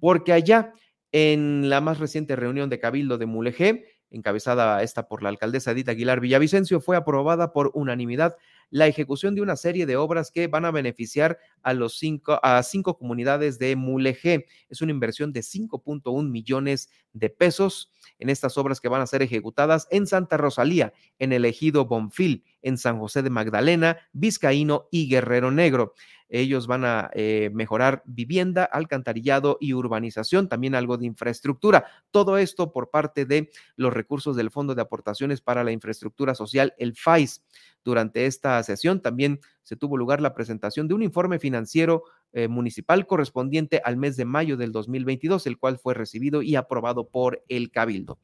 porque allá en la más reciente reunión de Cabildo de Mulegé, encabezada esta por la alcaldesa Edith Aguilar Villavicencio, fue aprobada por unanimidad la ejecución de una serie de obras que van a beneficiar a cinco comunidades de Mulegé. Es una inversión de 5.1 millones de pesos en estas obras que van a ser ejecutadas en Santa Rosalía, en el ejido Bonfil, en San José de Magdalena, Vizcaíno y Guerrero Negro. Ellos van a mejorar vivienda, alcantarillado y urbanización, también algo de infraestructura. Todo esto por parte de los recursos del Fondo de Aportaciones para la Infraestructura Social, el FAIS. Durante esta sesión también se tuvo lugar la presentación de un informe financiero municipal correspondiente al mes de mayo del 2022, el cual fue recibido y aprobado por el Cabildo.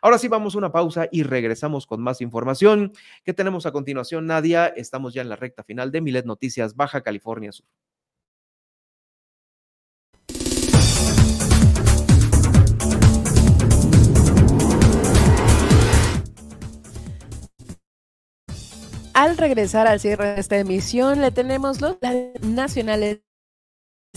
Ahora sí, vamos a una pausa y regresamos con más información. ¿Qué tenemos a continuación, Nadia? Estamos ya en la recta final de Milet Noticias Baja California Sur. Al regresar al cierre de esta emisión, le tenemos los nacionales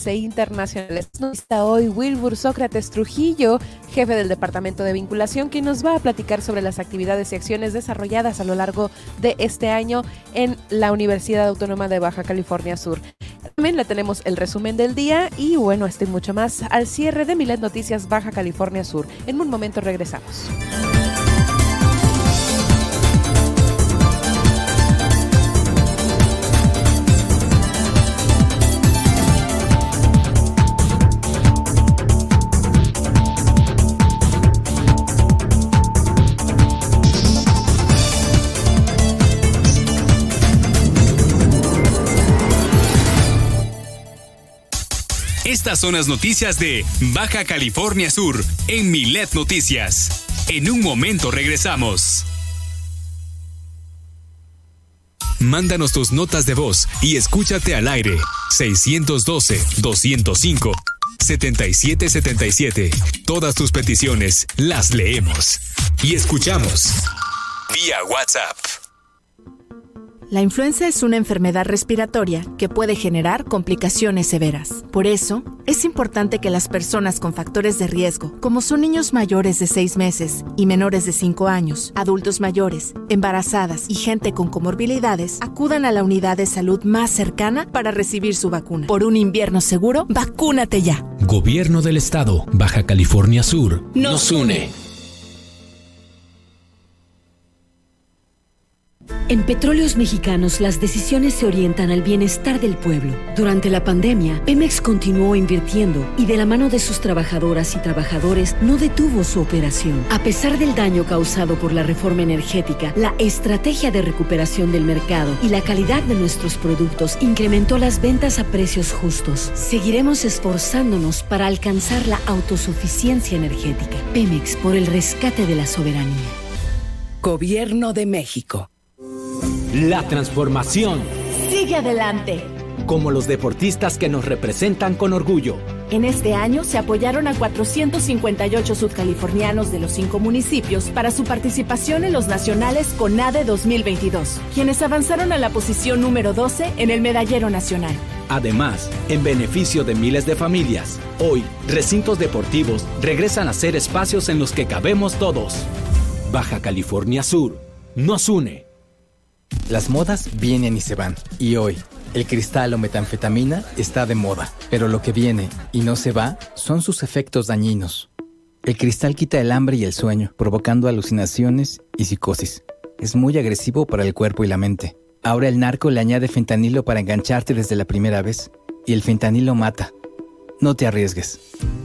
e internacionales. Nos está hoy Wilbur Sócrates Trujillo, jefe del Departamento de Vinculación, que nos va a platicar sobre las actividades y acciones desarrolladas a lo largo de este año en la Universidad Autónoma de Baja California Sur. También le tenemos el resumen del día y bueno, esto y mucho más al cierre de Milet Noticias Baja California Sur. En un momento regresamos. Estas son las noticias de Baja California Sur en Milet Noticias. En un momento regresamos. Mándanos tus notas de voz y escúchate al aire. 612-205-7777. Todas tus peticiones las leemos y escuchamos vía WhatsApp. La influenza es una enfermedad respiratoria que puede generar complicaciones severas. Por eso, es importante que las personas con factores de riesgo, como son niños mayores de 6 meses y menores de 5 años, adultos mayores, embarazadas y gente con comorbilidades, acudan a la unidad de salud más cercana para recibir su vacuna. Por un invierno seguro, vacúnate ya. Gobierno del Estado, Baja California Sur, nos une. En Petróleos Mexicanos, las decisiones se orientan al bienestar del pueblo. Durante la pandemia, Pemex continuó invirtiendo y de la mano de sus trabajadoras y trabajadores no detuvo su operación. A pesar del daño causado por la reforma energética, la estrategia de recuperación del mercado y la calidad de nuestros productos incrementó las ventas a precios justos. Seguiremos esforzándonos para alcanzar la autosuficiencia energética. Pemex, por el rescate de la soberanía. Gobierno de México. La transformación sigue adelante, como los deportistas que nos representan con orgullo. En este año se apoyaron a 458 sudcalifornianos de los 5 municipios para su participación en los nacionales CONADE 2022, quienes avanzaron a la posición número 12 en el medallero nacional. Además, en beneficio de miles de familias, hoy recintos deportivos regresan a ser espacios en los que cabemos todos. Baja California Sur nos une. Las modas vienen y se van, y hoy el cristal o metanfetamina está de moda, pero lo que viene y no se va son sus efectos dañinos. El cristal quita el hambre y el sueño, provocando alucinaciones y psicosis. Es muy agresivo para el cuerpo y la mente. Ahora el narco le añade fentanilo para engancharte desde la primera vez, y el fentanilo mata. No te arriesgues.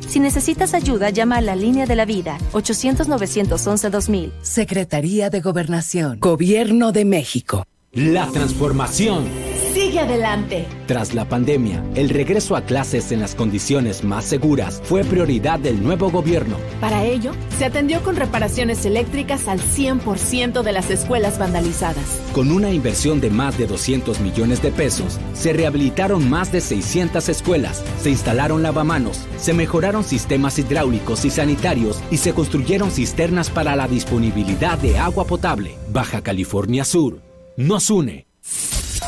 Si necesitas ayuda, llama a la Línea de la Vida, 800-911-2000. Secretaría de Gobernación. Gobierno de México. La transformación sigue adelante. Tras la pandemia, el regreso a clases en las condiciones más seguras fue prioridad del nuevo gobierno. Para ello, se atendió con reparaciones eléctricas al 100% de las escuelas vandalizadas. Con una inversión de más de 200 millones de pesos, se rehabilitaron más de 600 escuelas, se instalaron lavamanos, se mejoraron sistemas hidráulicos y sanitarios y se construyeron cisternas para la disponibilidad de agua potable. Baja California Sur nos une.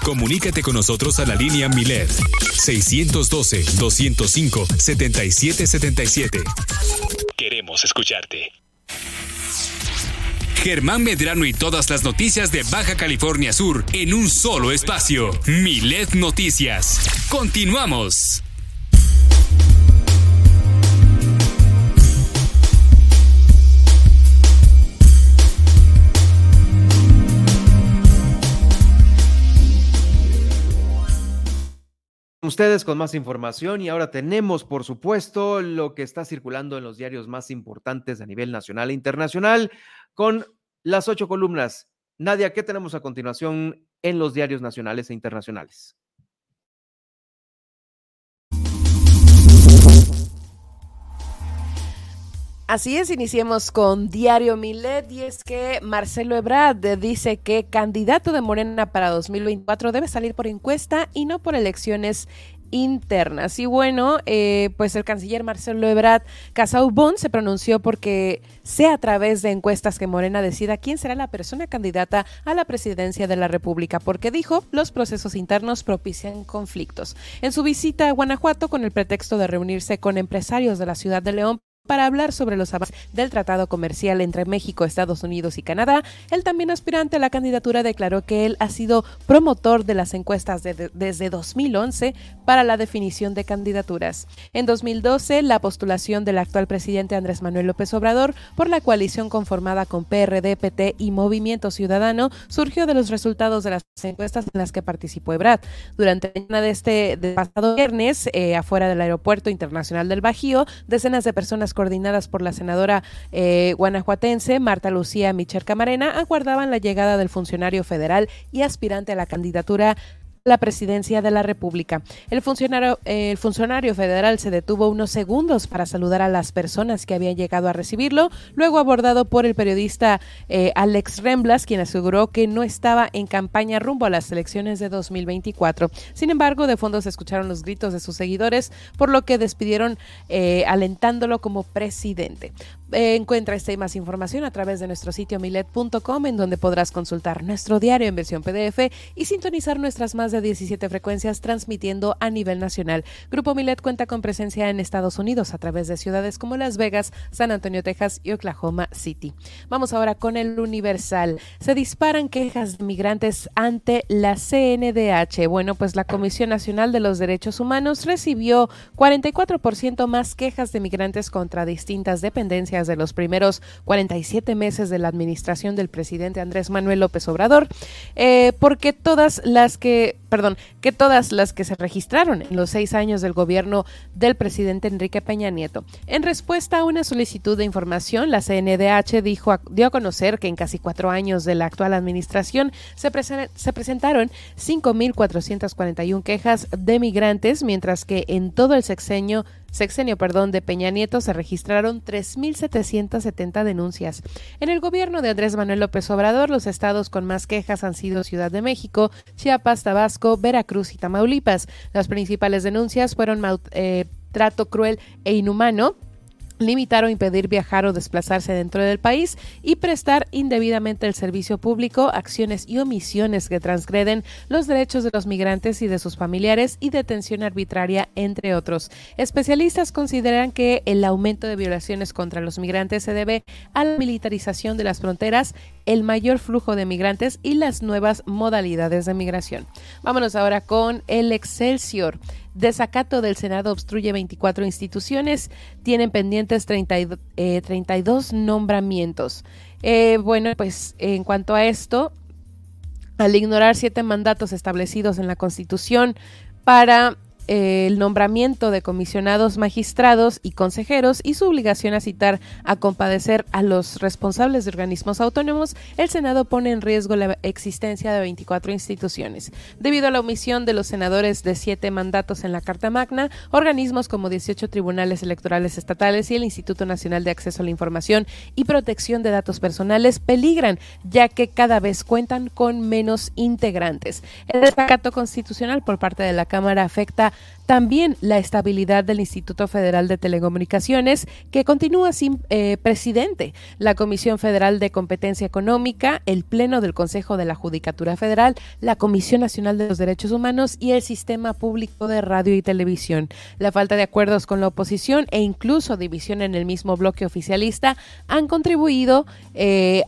Comunícate con nosotros a la línea Milet 612-205-7777. Queremos escucharte. Germán Medrano y todas las noticias de Baja California Sur en un solo espacio. Milet Noticias. Continuamos. ustedes con más información y ahora tenemos, por supuesto, lo que está circulando en los diarios más importantes a nivel nacional e internacional con las 8 columnas. Nadia, ¿qué tenemos a continuación en los diarios nacionales e internacionales? Así es, iniciemos con Diario Milet y es que Marcelo Ebrard dice que candidato de Morena para 2024 debe salir por encuesta y no por elecciones internas. Y bueno, pues el canciller Marcelo Ebrard Casau Bond se pronunció porque sea a través de encuestas que Morena decida quién será la persona candidata a la presidencia de la República, porque dijo, los procesos internos propician conflictos. En su visita a Guanajuato, con el pretexto de reunirse con empresarios de la ciudad de León, para hablar sobre los avances del tratado comercial entre México, Estados Unidos y Canadá, el también aspirante a la candidatura declaró que él ha sido promotor de las encuestas desde 2011 para la definición de candidaturas. En 2012, la postulación del actual presidente Andrés Manuel López Obrador por la coalición conformada con PRD, PT y Movimiento Ciudadano surgió de los resultados de las encuestas en las que participó Ebrard. Durante la mañana de este pasado viernes, afuera del Aeropuerto Internacional del Bajío, decenas de personas coordinadas por la senadora guanajuatense Marta Lucía Micher Camarena aguardaban la llegada del funcionario federal y aspirante a la candidatura la presidencia de la República. El funcionario federal se detuvo unos segundos para saludar a las personas que habían llegado a recibirlo, luego abordado por el periodista Alex Remblas, quien aseguró que no estaba en campaña rumbo a las elecciones de 2024. Sin embargo, de fondo se escucharon los gritos de sus seguidores, por lo que despidieron alentándolo como presidente. Encuentra esta y más información a través de nuestro sitio milet.com, en donde podrás consultar nuestro diario en versión PDF y sintonizar nuestras más de 17 frecuencias transmitiendo a nivel nacional. Grupo Milet cuenta con presencia en Estados Unidos a través de ciudades como Las Vegas, San Antonio, Texas y Oklahoma City. Vamos ahora con el Universal. Se disparan quejas de migrantes ante la CNDH. Bueno, pues la Comisión Nacional de los Derechos Humanos recibió 44% más quejas de migrantes contra distintas dependencias de los primeros 47 meses de la administración del presidente Andrés Manuel López Obrador, porque todas las que se registraron en los 6 años del gobierno del presidente Enrique Peña Nieto. En respuesta a una solicitud de información, la CNDH dio a conocer que en casi 4 años de la actual administración se presentaron 5.441 quejas de migrantes, mientras que en todo el sexenio, de Peña Nieto se registraron 3.770 denuncias. En el gobierno de Andrés Manuel López Obrador, los estados con más quejas han sido Ciudad de México, Chiapas, Tabasco, Veracruz y Tamaulipas. Las principales denuncias fueron trato cruel e inhumano, limitar o impedir viajar o desplazarse dentro del país y prestar indebidamente el servicio público, acciones y omisiones que transgreden los derechos de los migrantes y de sus familiares y detención arbitraria, entre otros. Especialistas consideran que el aumento de violaciones contra los migrantes se debe a la militarización de las fronteras, el mayor flujo de migrantes y las nuevas modalidades de migración. Vámonos ahora con el Excelsior. Desacato del Senado obstruye 24 instituciones, tienen pendientes 32 nombramientos. Bueno, pues en cuanto a esto, al ignorar 7 mandatos establecidos en la Constitución para el nombramiento de comisionados, magistrados y consejeros y su obligación a citar a compadecer a los responsables de organismos autónomos, el Senado pone en riesgo la existencia de 24 instituciones. Debido a la omisión de los senadores de 7 mandatos en la Carta Magna, organismos como 18 tribunales electorales estatales y el Instituto Nacional de Acceso a la Información y Protección de Datos Personales peligran, ya que cada vez cuentan con menos integrantes. El desacato constitucional por parte de la Cámara afecta también la estabilidad del Instituto Federal de Telecomunicaciones, que continúa sin presidente, la Comisión Federal de Competencia Económica, el Pleno del Consejo de la Judicatura Federal, la Comisión Nacional de los Derechos Humanos y el Sistema Público de Radio y Televisión. La falta de acuerdos con la oposición e incluso división en el mismo bloque oficialista han contribuido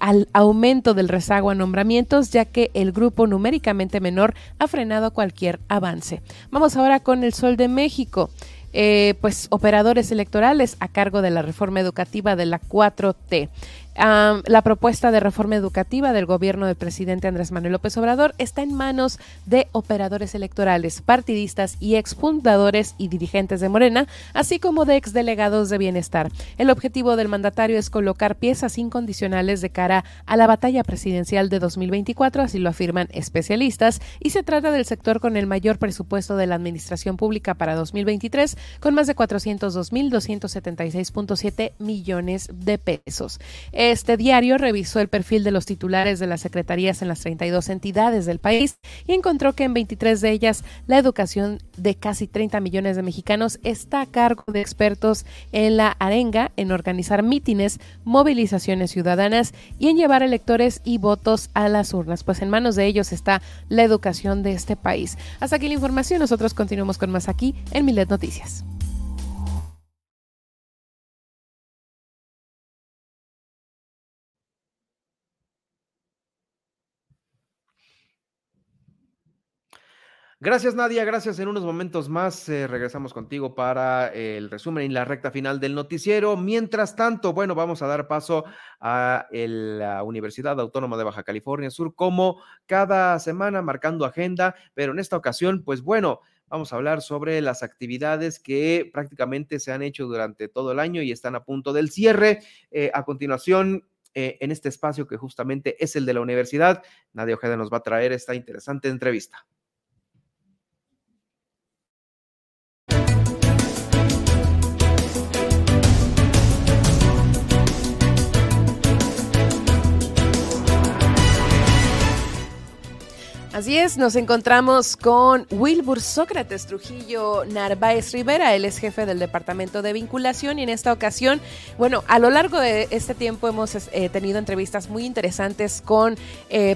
al aumento del rezago a nombramientos, ya que el grupo numéricamente menor ha frenado cualquier avance. Vamos ahora con el Sol de México. Pues operadores electorales a cargo de la reforma educativa de la 4T. La propuesta de reforma educativa del gobierno del presidente Andrés Manuel López Obrador está en manos de operadores electorales, partidistas y exfundadores y dirigentes de Morena, así como de exdelegados de Bienestar. El objetivo del mandatario es colocar piezas incondicionales de cara a la batalla presidencial de 2024, así lo afirman especialistas, y se trata del sector con el mayor presupuesto de la administración pública para 2023, con más de 402.276.7 millones de pesos. Este diario revisó el perfil de los titulares de las secretarías en las 32 entidades del país y encontró que en 23 de ellas la educación de casi 30 millones de mexicanos está a cargo de expertos en la arenga, en organizar mítines, movilizaciones ciudadanas y en llevar electores y votos a las urnas. Pues en manos de ellos está la educación de este país. Hasta aquí la información. Nosotros continuamos con más aquí en Milet Noticias. Gracias, Nadia, gracias. En unos momentos más regresamos contigo para el resumen y la recta final del noticiero. Mientras tanto, bueno, vamos a dar paso a la Universidad Autónoma de Baja California Sur, como cada semana, marcando agenda, pero en esta ocasión, pues bueno, vamos a hablar sobre las actividades que prácticamente se han hecho durante todo el año y están a punto del cierre. A continuación, en este espacio que justamente es el de la universidad, Nadia Ojeda nos va a traer esta interesante entrevista. Así es, nos encontramos con Wilbur Sócrates Trujillo Narváez Rivera. Él es jefe del Departamento de Vinculación y en esta ocasión, bueno, a lo largo de este tiempo hemos tenido entrevistas muy interesantes con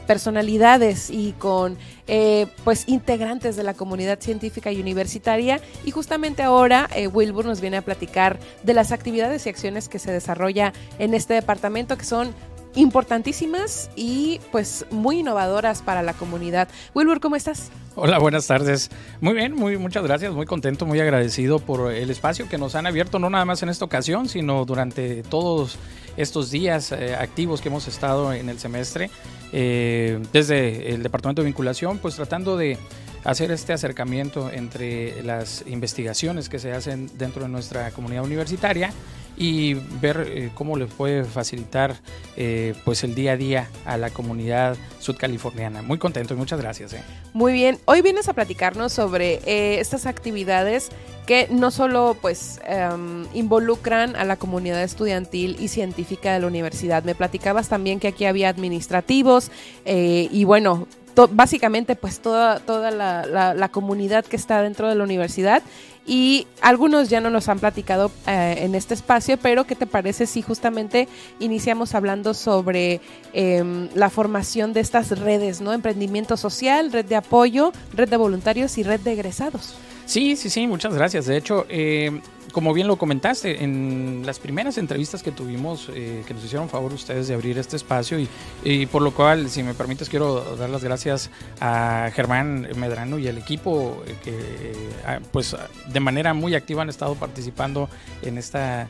personalidades y con pues integrantes de la comunidad científica y universitaria, y justamente ahora Wilbur nos viene a platicar de las actividades y acciones que se desarrolla en este departamento, que son importantísimas y pues muy innovadoras para la comunidad. Wilbur, ¿cómo estás? Hola, buenas tardes. Muy bien, muchas gracias, muy contento, muy agradecido por el espacio que nos han abierto, no nada más en esta ocasión, sino durante todos estos días activos que hemos estado en el semestre, desde el Departamento de Vinculación, pues tratando de hacer este acercamiento entre las investigaciones que se hacen dentro de nuestra comunidad universitaria y ver cómo les puede facilitar pues el día a día a la comunidad sudcaliforniana. Muy contento y muchas gracias. Muy bien, hoy vienes a platicarnos sobre estas actividades que no solo pues involucran a la comunidad estudiantil y científica de la universidad. Me platicabas también que aquí había administrativos y bueno, básicamente pues toda la comunidad que está dentro de la universidad, y algunos ya no nos han platicado en este espacio, pero ¿qué te parece si justamente iniciamos hablando sobre la formación de estas redes, ¿no? Emprendimiento social, red de apoyo, red de voluntarios y red de egresados. Sí, muchas gracias. De hecho, como bien lo comentaste, en las primeras entrevistas que tuvimos, que nos hicieron favor ustedes de abrir este espacio, y por lo cual, si me permites, quiero dar las gracias a Germán Medrano y al equipo que pues de manera muy activa han estado participando en esta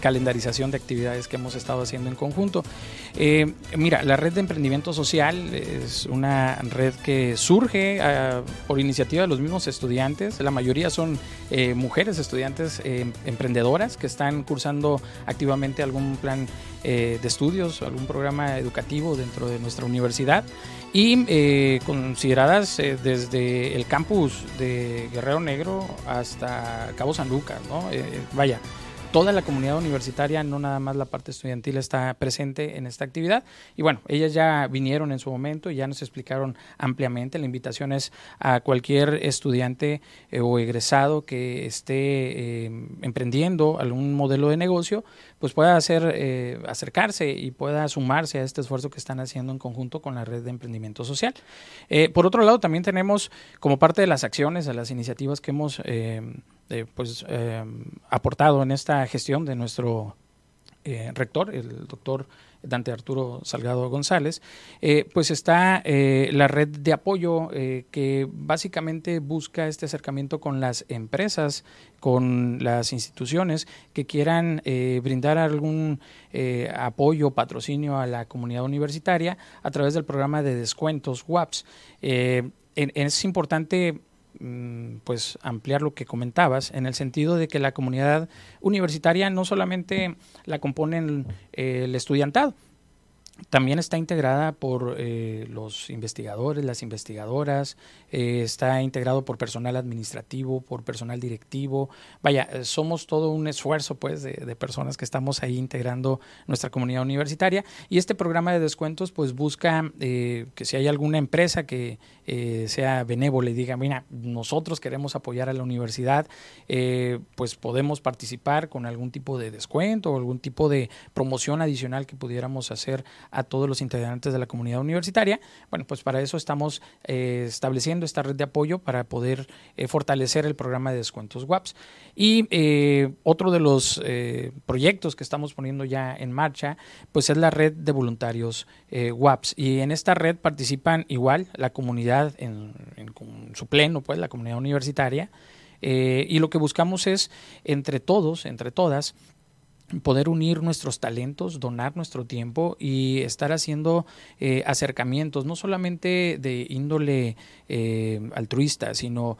calendarización de actividades que hemos estado haciendo en conjunto. Mira, la red de emprendimiento social es una red que surge por iniciativa de los mismos estudiantes. La mayoría son mujeres estudiantes emprendedoras que están cursando activamente algún plan de estudios, algún programa educativo dentro de nuestra universidad, y consideradas desde el campus de Guerrero Negro hasta Cabo San Lucas, ¿no? Vaya, toda la comunidad universitaria, no nada más la parte estudiantil, está presente en esta actividad. Y bueno, ellas ya vinieron en su momento y ya nos explicaron ampliamente. La invitación es a cualquier estudiante o egresado que esté emprendiendo algún modelo de negocio, pues pueda acercarse y pueda sumarse a este esfuerzo que están haciendo en conjunto con la red de emprendimiento social. Por otro lado, también tenemos como parte de las acciones, de las iniciativas que hemos aportado en esta gestión de nuestro rector, el doctor Dante Arturo Salgado González, pues está la red de apoyo que básicamente busca este acercamiento con las empresas, con las instituciones que quieran brindar algún apoyo, patrocinio a la comunidad universitaria a través del programa de descuentos WAPS. Es importante pues ampliar lo que comentabas en el sentido de que la comunidad universitaria no solamente la componen el estudiantado, también está integrada por los investigadores, las investigadoras, está integrado por personal administrativo, por personal directivo. Vaya, somos todo un esfuerzo pues de personas que estamos ahí integrando nuestra comunidad universitaria, y este programa de descuentos pues busca que si hay alguna empresa que sea benévola y diga, mira, nosotros queremos apoyar a la universidad, pues podemos participar con algún tipo de descuento o algún tipo de promoción adicional que pudiéramos hacer a todos los integrantes de la comunidad universitaria. Bueno, pues para eso estamos estableciendo esta red de apoyo para poder fortalecer el programa de descuentos WAPS. Y otro de los proyectos que estamos poniendo ya en marcha, pues es la red de voluntarios WAPS. Y en esta red participan igual la comunidad en su pleno, pues la comunidad universitaria. Y lo que buscamos es, entre todos, entre todas, poder unir nuestros talentos, donar nuestro tiempo y estar haciendo acercamientos, no solamente de índole altruista, sino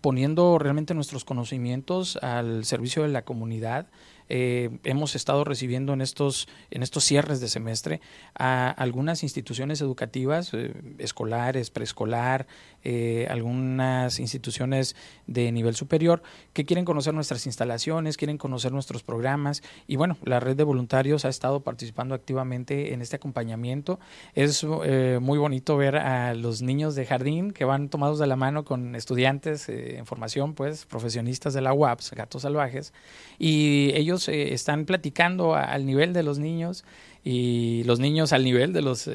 poniendo realmente nuestros conocimientos al servicio de la comunidad. Hemos estado recibiendo en estos cierres de semestre a algunas instituciones educativas, escolares, preescolar, algunas instituciones de nivel superior que quieren conocer nuestras instalaciones, quieren conocer nuestros programas, y bueno, la red de voluntarios ha estado participando activamente en este acompañamiento. Es muy bonito ver a los niños de jardín que van tomados de la mano con estudiantes en formación, pues profesionistas de la UAPS, Gatos Salvajes, y ellos están platicando al nivel de los niños y los niños al nivel de los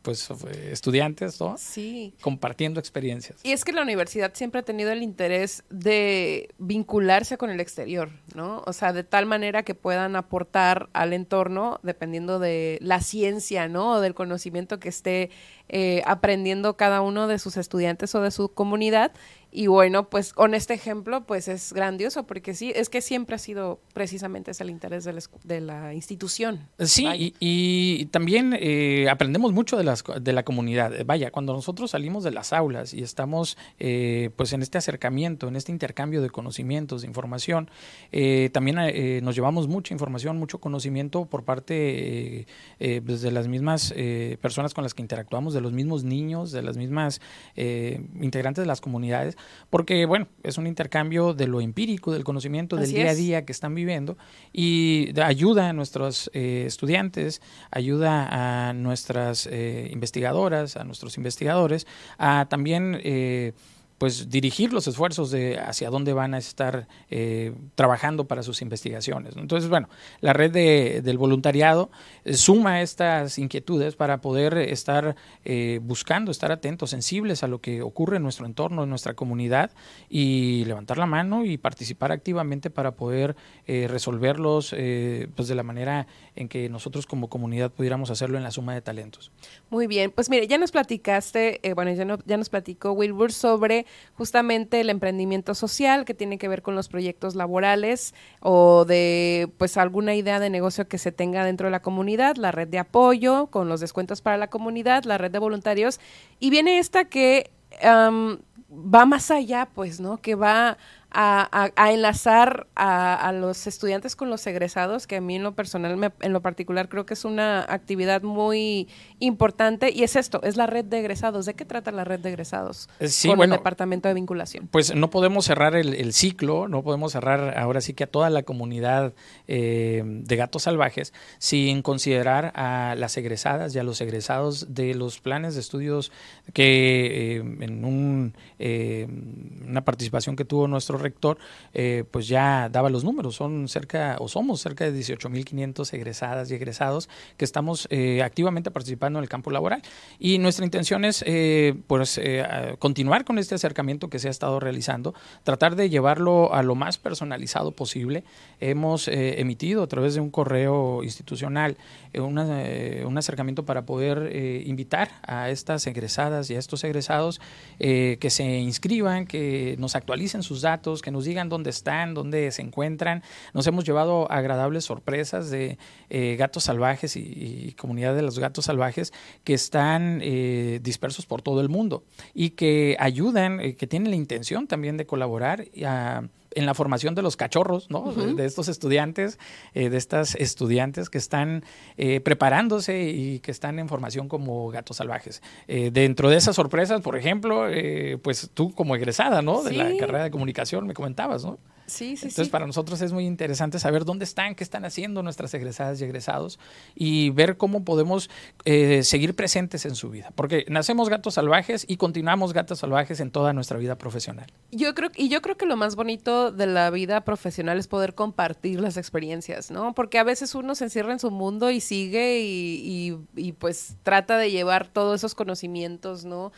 pues estudiantes, ¿no? Sí. Compartiendo experiencias. Y es que la universidad siempre ha tenido el interés de vincularse con el exterior, ¿no? O sea, de tal manera que puedan aportar al entorno dependiendo de la ciencia, ¿no? O del conocimiento que esté aprendiendo cada uno de sus estudiantes o de su comunidad. Y bueno, pues con este ejemplo pues es grandioso, porque sí, es que siempre ha sido precisamente ese el interés de la institución. Sí, y también aprendemos mucho de la comunidad. Vaya, cuando nosotros salimos de las aulas y estamos pues en este acercamiento, en este intercambio de conocimientos, de información, también nos llevamos mucha información, mucho conocimiento por parte pues de las mismas personas con las que interactuamos, de los mismos niños, de las mismas integrantes de las comunidades. Porque, bueno, es un intercambio de lo empírico, del conocimiento, del día a día que están viviendo, y ayuda a nuestros estudiantes, ayuda a nuestras investigadoras, a nuestros investigadores, a también pues dirigir los esfuerzos de hacia dónde van a estar trabajando para sus investigaciones. Entonces, bueno, la red del voluntariado suma estas inquietudes para poder estar buscando, estar atentos, sensibles a lo que ocurre en nuestro entorno, en nuestra comunidad, y levantar la mano y participar activamente para poder resolverlos pues de la manera en que nosotros como comunidad pudiéramos hacerlo en la suma de talentos. Muy bien, pues mire, ya nos platicaste, ya nos platicó Wilbur sobre justamente el emprendimiento social que tiene que ver con los proyectos laborales o de pues alguna idea de negocio que se tenga dentro de la comunidad, la red de apoyo con los descuentos para la comunidad, la red de voluntarios, y viene esta que va más allá, pues, ¿no? Que va a enlazar a los estudiantes con los egresados, que a mí en lo personal, en lo particular, creo que es una actividad muy importante, y es esto, es la red de egresados. ¿De qué trata la red de egresados con el Departamento de Vinculación? Pues no podemos cerrar el ciclo, no podemos cerrar ahora sí que a toda la comunidad de Gatos Salvajes sin considerar a las egresadas y a los egresados de los planes de estudios que en una participación que tuvo nuestro nuestro rector, pues ya daba los números, somos cerca de 18,500 egresadas y egresados que estamos activamente participando en el campo laboral, y nuestra intención es continuar con este acercamiento que se ha estado realizando, tratar de llevarlo a lo más personalizado posible. Hemos emitido a través de un correo institucional un acercamiento para poder invitar a estas egresadas y a estos egresados que se inscriban, que nos actualicen sus datos, que nos digan dónde están, dónde se encuentran. Nos hemos llevado agradables sorpresas de gatos salvajes y comunidad de los gatos salvajes que están dispersos por todo el mundo y que ayudan, que tienen la intención también de colaborar en la formación de los cachorros, ¿no? Uh-huh. De estos estudiantes, de estas estudiantes que están preparándose y que están en formación como gatos salvajes. Dentro de esas sorpresas, por ejemplo, pues tú como egresada, ¿no? Sí. De la carrera de comunicación me comentabas, ¿no? Sí, sí. Entonces, sí, para nosotros es muy interesante saber dónde están, qué están haciendo nuestras egresadas y egresados y ver cómo podemos seguir presentes en su vida. Porque nacemos gatos salvajes y continuamos gatos salvajes en toda nuestra vida profesional. Yo creo que lo más bonito de la vida profesional es poder compartir las experiencias, ¿no? Porque a veces uno se encierra en su mundo y sigue y pues trata de llevar todos esos conocimientos, ¿no?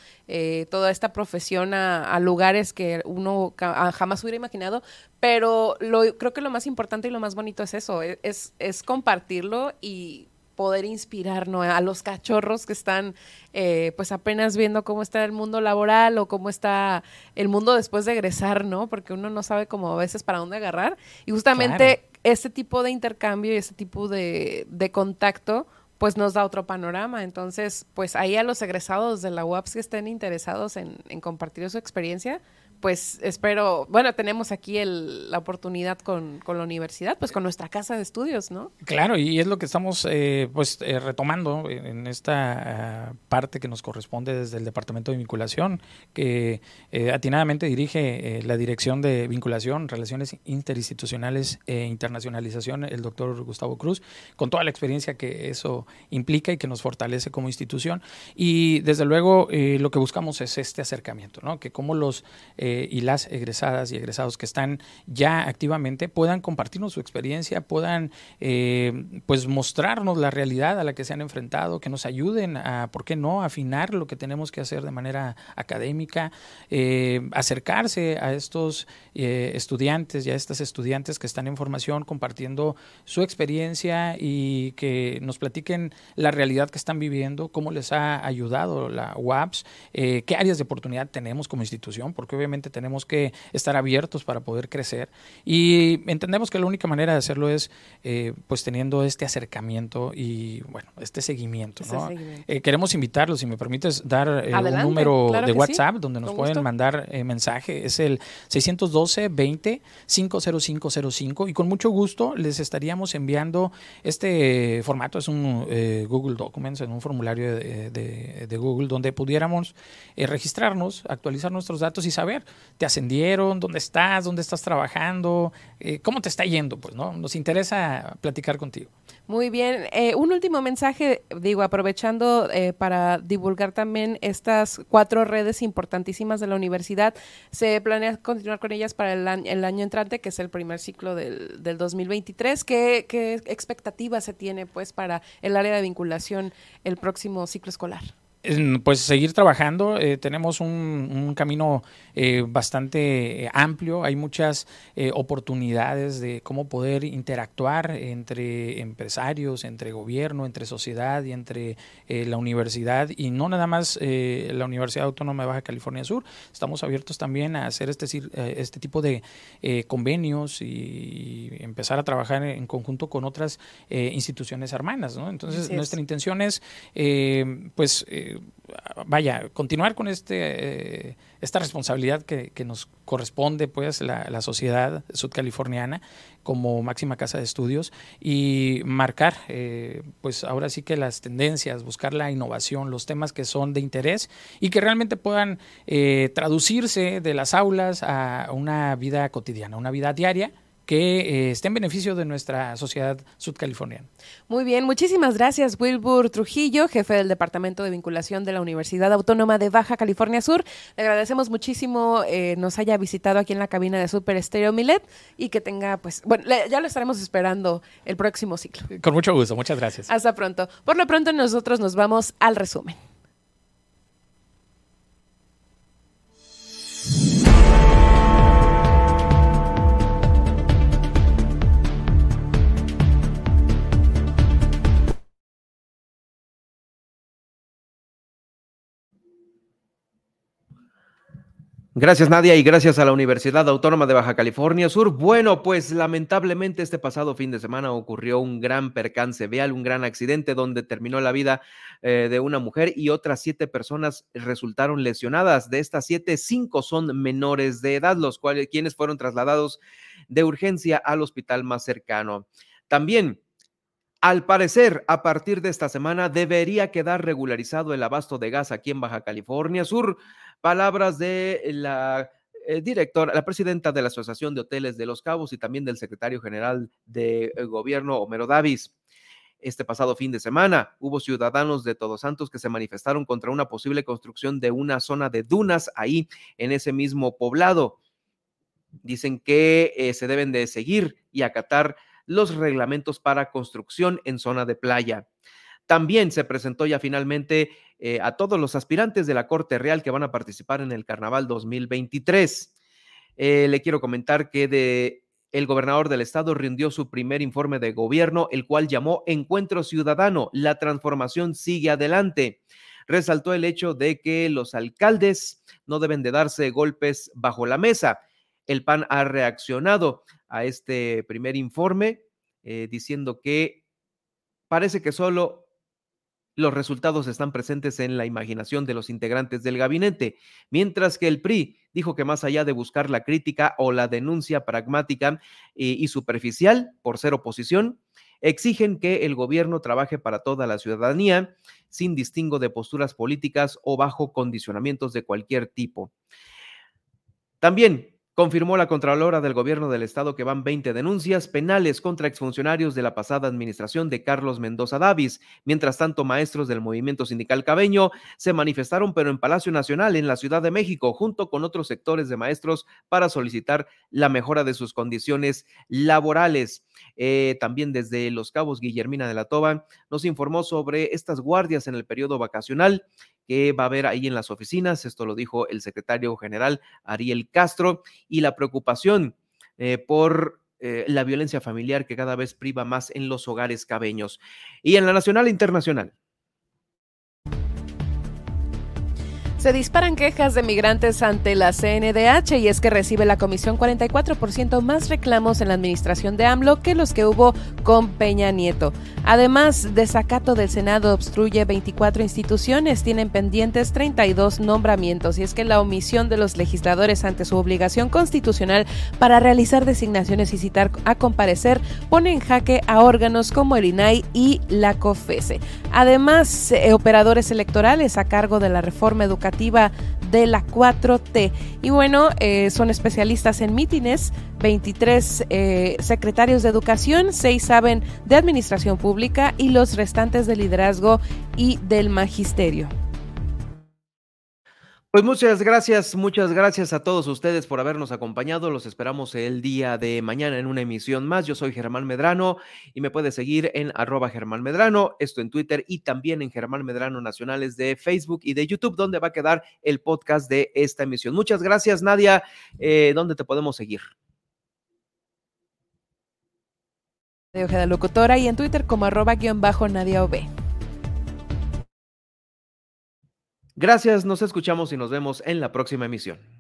Toda esta profesión a lugares que uno jamás hubiera imaginado. Pero creo que lo más importante y lo más bonito es eso, es compartirlo y poder inspirar, ¿no? A los cachorros que están pues apenas viendo cómo está el mundo laboral o cómo está el mundo después de egresar, ¿no? Porque uno no sabe como a veces para dónde agarrar. Y justamente Este tipo de intercambio y este tipo de contacto pues nos da otro panorama. Entonces, pues ahí a los egresados de la UAPS que estén interesados en compartir su experiencia, pues espero, bueno, tenemos aquí la oportunidad con la universidad, pues con nuestra casa de estudios, ¿no? Claro, y es lo que estamos retomando en esta parte que nos corresponde desde el Departamento de Vinculación, que atinadamente dirige la Dirección de Vinculación, Relaciones Interinstitucionales e Internacionalización, el doctor Gustavo Cruz, con toda la experiencia que eso implica y que nos fortalece como institución. Y desde luego lo que buscamos es este acercamiento, ¿no? Que como los... y las egresadas y egresados que están ya activamente puedan compartirnos su experiencia, puedan pues mostrarnos la realidad a la que se han enfrentado, que nos ayuden a, ¿por qué no?, afinar lo que tenemos que hacer de manera académica, acercarse a estos estudiantes y a estas estudiantes que están en formación compartiendo su experiencia y que nos platiquen la realidad que están viviendo, cómo les ha ayudado la UAPS, qué áreas de oportunidad tenemos como institución, porque obviamente tenemos que estar abiertos para poder crecer y entendemos que la única manera de hacerlo es pues teniendo este acercamiento y bueno, este seguimiento, ¿no? Queremos invitarlos, si me permites dar adelante, un número de WhatsApp, sí, donde nos pueden mandar mensaje, es el 612-20-50505 y con mucho gusto les estaríamos enviando este formato, es un Google Documents, en un formulario de Google donde pudiéramos registrarnos, actualizar nuestros datos y saber, ¿te ascendieron? ¿Dónde estás trabajando? ¿Cómo te está yendo? Pues, ¿no? Nos interesa platicar contigo. Muy bien. Un último mensaje, digo, aprovechando para divulgar también estas 4 redes importantísimas de la universidad. Se planea continuar con ellas para el año entrante, que es el primer ciclo del 2023. ¿Qué expectativas se tiene, pues, para el área de vinculación el próximo ciclo escolar? Pues seguir trabajando, tenemos un camino bastante amplio, hay muchas oportunidades de cómo poder interactuar entre empresarios, entre gobierno, entre sociedad y entre la universidad y no nada más la Universidad Autónoma de Baja California Sur, estamos abiertos también a hacer este tipo de convenios y empezar a trabajar en conjunto con otras instituciones hermanas, ¿no? Entonces nuestra intención es continuar con esta responsabilidad que nos corresponde, pues, la sociedad sudcaliforniana como máxima casa de estudios y marcar, pues, ahora sí que las tendencias, buscar la innovación, los temas que son de interés y que realmente puedan traducirse de las aulas a una vida cotidiana, una vida diaria, que esté en beneficio de nuestra sociedad sudcaliforniana. Muy bien, muchísimas gracias, Wilbur Trujillo, jefe del Departamento de Vinculación de la Universidad Autónoma de Baja California Sur. Le agradecemos muchísimo nos haya visitado aquí en la cabina de Super Estéreo Milet y que tenga, pues, bueno, ya lo estaremos esperando el próximo ciclo. Con mucho gusto, muchas gracias. Hasta pronto. Por lo pronto nosotros nos vamos al resumen. Gracias, Nadia, y gracias a la Universidad Autónoma de Baja California Sur. Bueno, pues lamentablemente este pasado fin de semana ocurrió un gran percance vial, un gran accidente donde terminó la vida de una mujer y otras 7 personas resultaron lesionadas. De estas 7, 5 son menores de edad, los cuales quienes fueron trasladados de urgencia al hospital más cercano. También, al parecer, a partir de esta semana debería quedar regularizado el abasto de gas aquí en Baja California Sur. Palabras de la directora, la presidenta de la Asociación de Hoteles de Los Cabos y también del secretario general de gobierno, Homero Davis. Este pasado fin de semana hubo ciudadanos de Todos Santos que se manifestaron contra una posible construcción de una zona de dunas ahí en ese mismo poblado. Dicen que se deben de seguir y acatar los reglamentos para construcción en zona de playa. También se presentó ya finalmente a todos los aspirantes de la Corte Real que van a participar en el Carnaval 2023. Le quiero comentar que el gobernador del estado rindió su primer informe de gobierno, el cual llamó Encuentro Ciudadano. La transformación sigue adelante. Resaltó el hecho de que los alcaldes no deben de darse golpes bajo la mesa. El PAN ha reaccionado a este primer informe, diciendo que parece que solo los resultados están presentes en la imaginación de los integrantes del gabinete, mientras que el PRI dijo que más allá de buscar la crítica o la denuncia pragmática y superficial por ser oposición, exigen que el gobierno trabaje para toda la ciudadanía sin distingo de posturas políticas o bajo condicionamientos de cualquier tipo. También confirmó la Contralora del Gobierno del Estado que van 20 denuncias penales contra exfuncionarios de la pasada administración de Carlos Mendoza Davis. Mientras tanto, maestros del movimiento sindical cabeño se manifestaron, pero en Palacio Nacional, en la Ciudad de México, junto con otros sectores de maestros para solicitar la mejora de sus condiciones laborales. También desde Los Cabos, Guillermina de la Toba nos informó sobre estas guardias en el periodo vacacional que va a haber ahí en las oficinas. Esto lo dijo el secretario general Ariel Castro, y la preocupación por la violencia familiar que cada vez priva más en los hogares cabeños. Y en la nacional e internacional, se disparan quejas de migrantes ante la CNDH, y es que recibe la Comisión 44% más reclamos en la administración de AMLO que los que hubo con Peña Nieto. Además, desacato del Senado obstruye 24 instituciones, tienen pendientes 32 nombramientos, y es que la omisión de los legisladores ante su obligación constitucional para realizar designaciones y citar a comparecer pone en jaque a órganos como el INAI y la COFESE. Además, operadores electorales a cargo de la reforma educativa de la 4T. Y bueno, son especialistas en mítines, 23 secretarios de educación, 6 saben de administración pública y los restantes de liderazgo y del magisterio. Pues muchas gracias a todos ustedes por habernos acompañado. Los esperamos el día de mañana en una emisión más. Yo soy Germán Medrano y me puedes seguir en @GermánMedrano, esto en Twitter, y también en Germán Medrano Nacionales de Facebook y de YouTube, donde va a quedar el podcast de esta emisión. Muchas gracias, Nadia. ¿Dónde te podemos seguir? Nadia Ojeda Locutora, y en Twitter como @_NadiaOB. Gracias, nos escuchamos y nos vemos en la próxima emisión.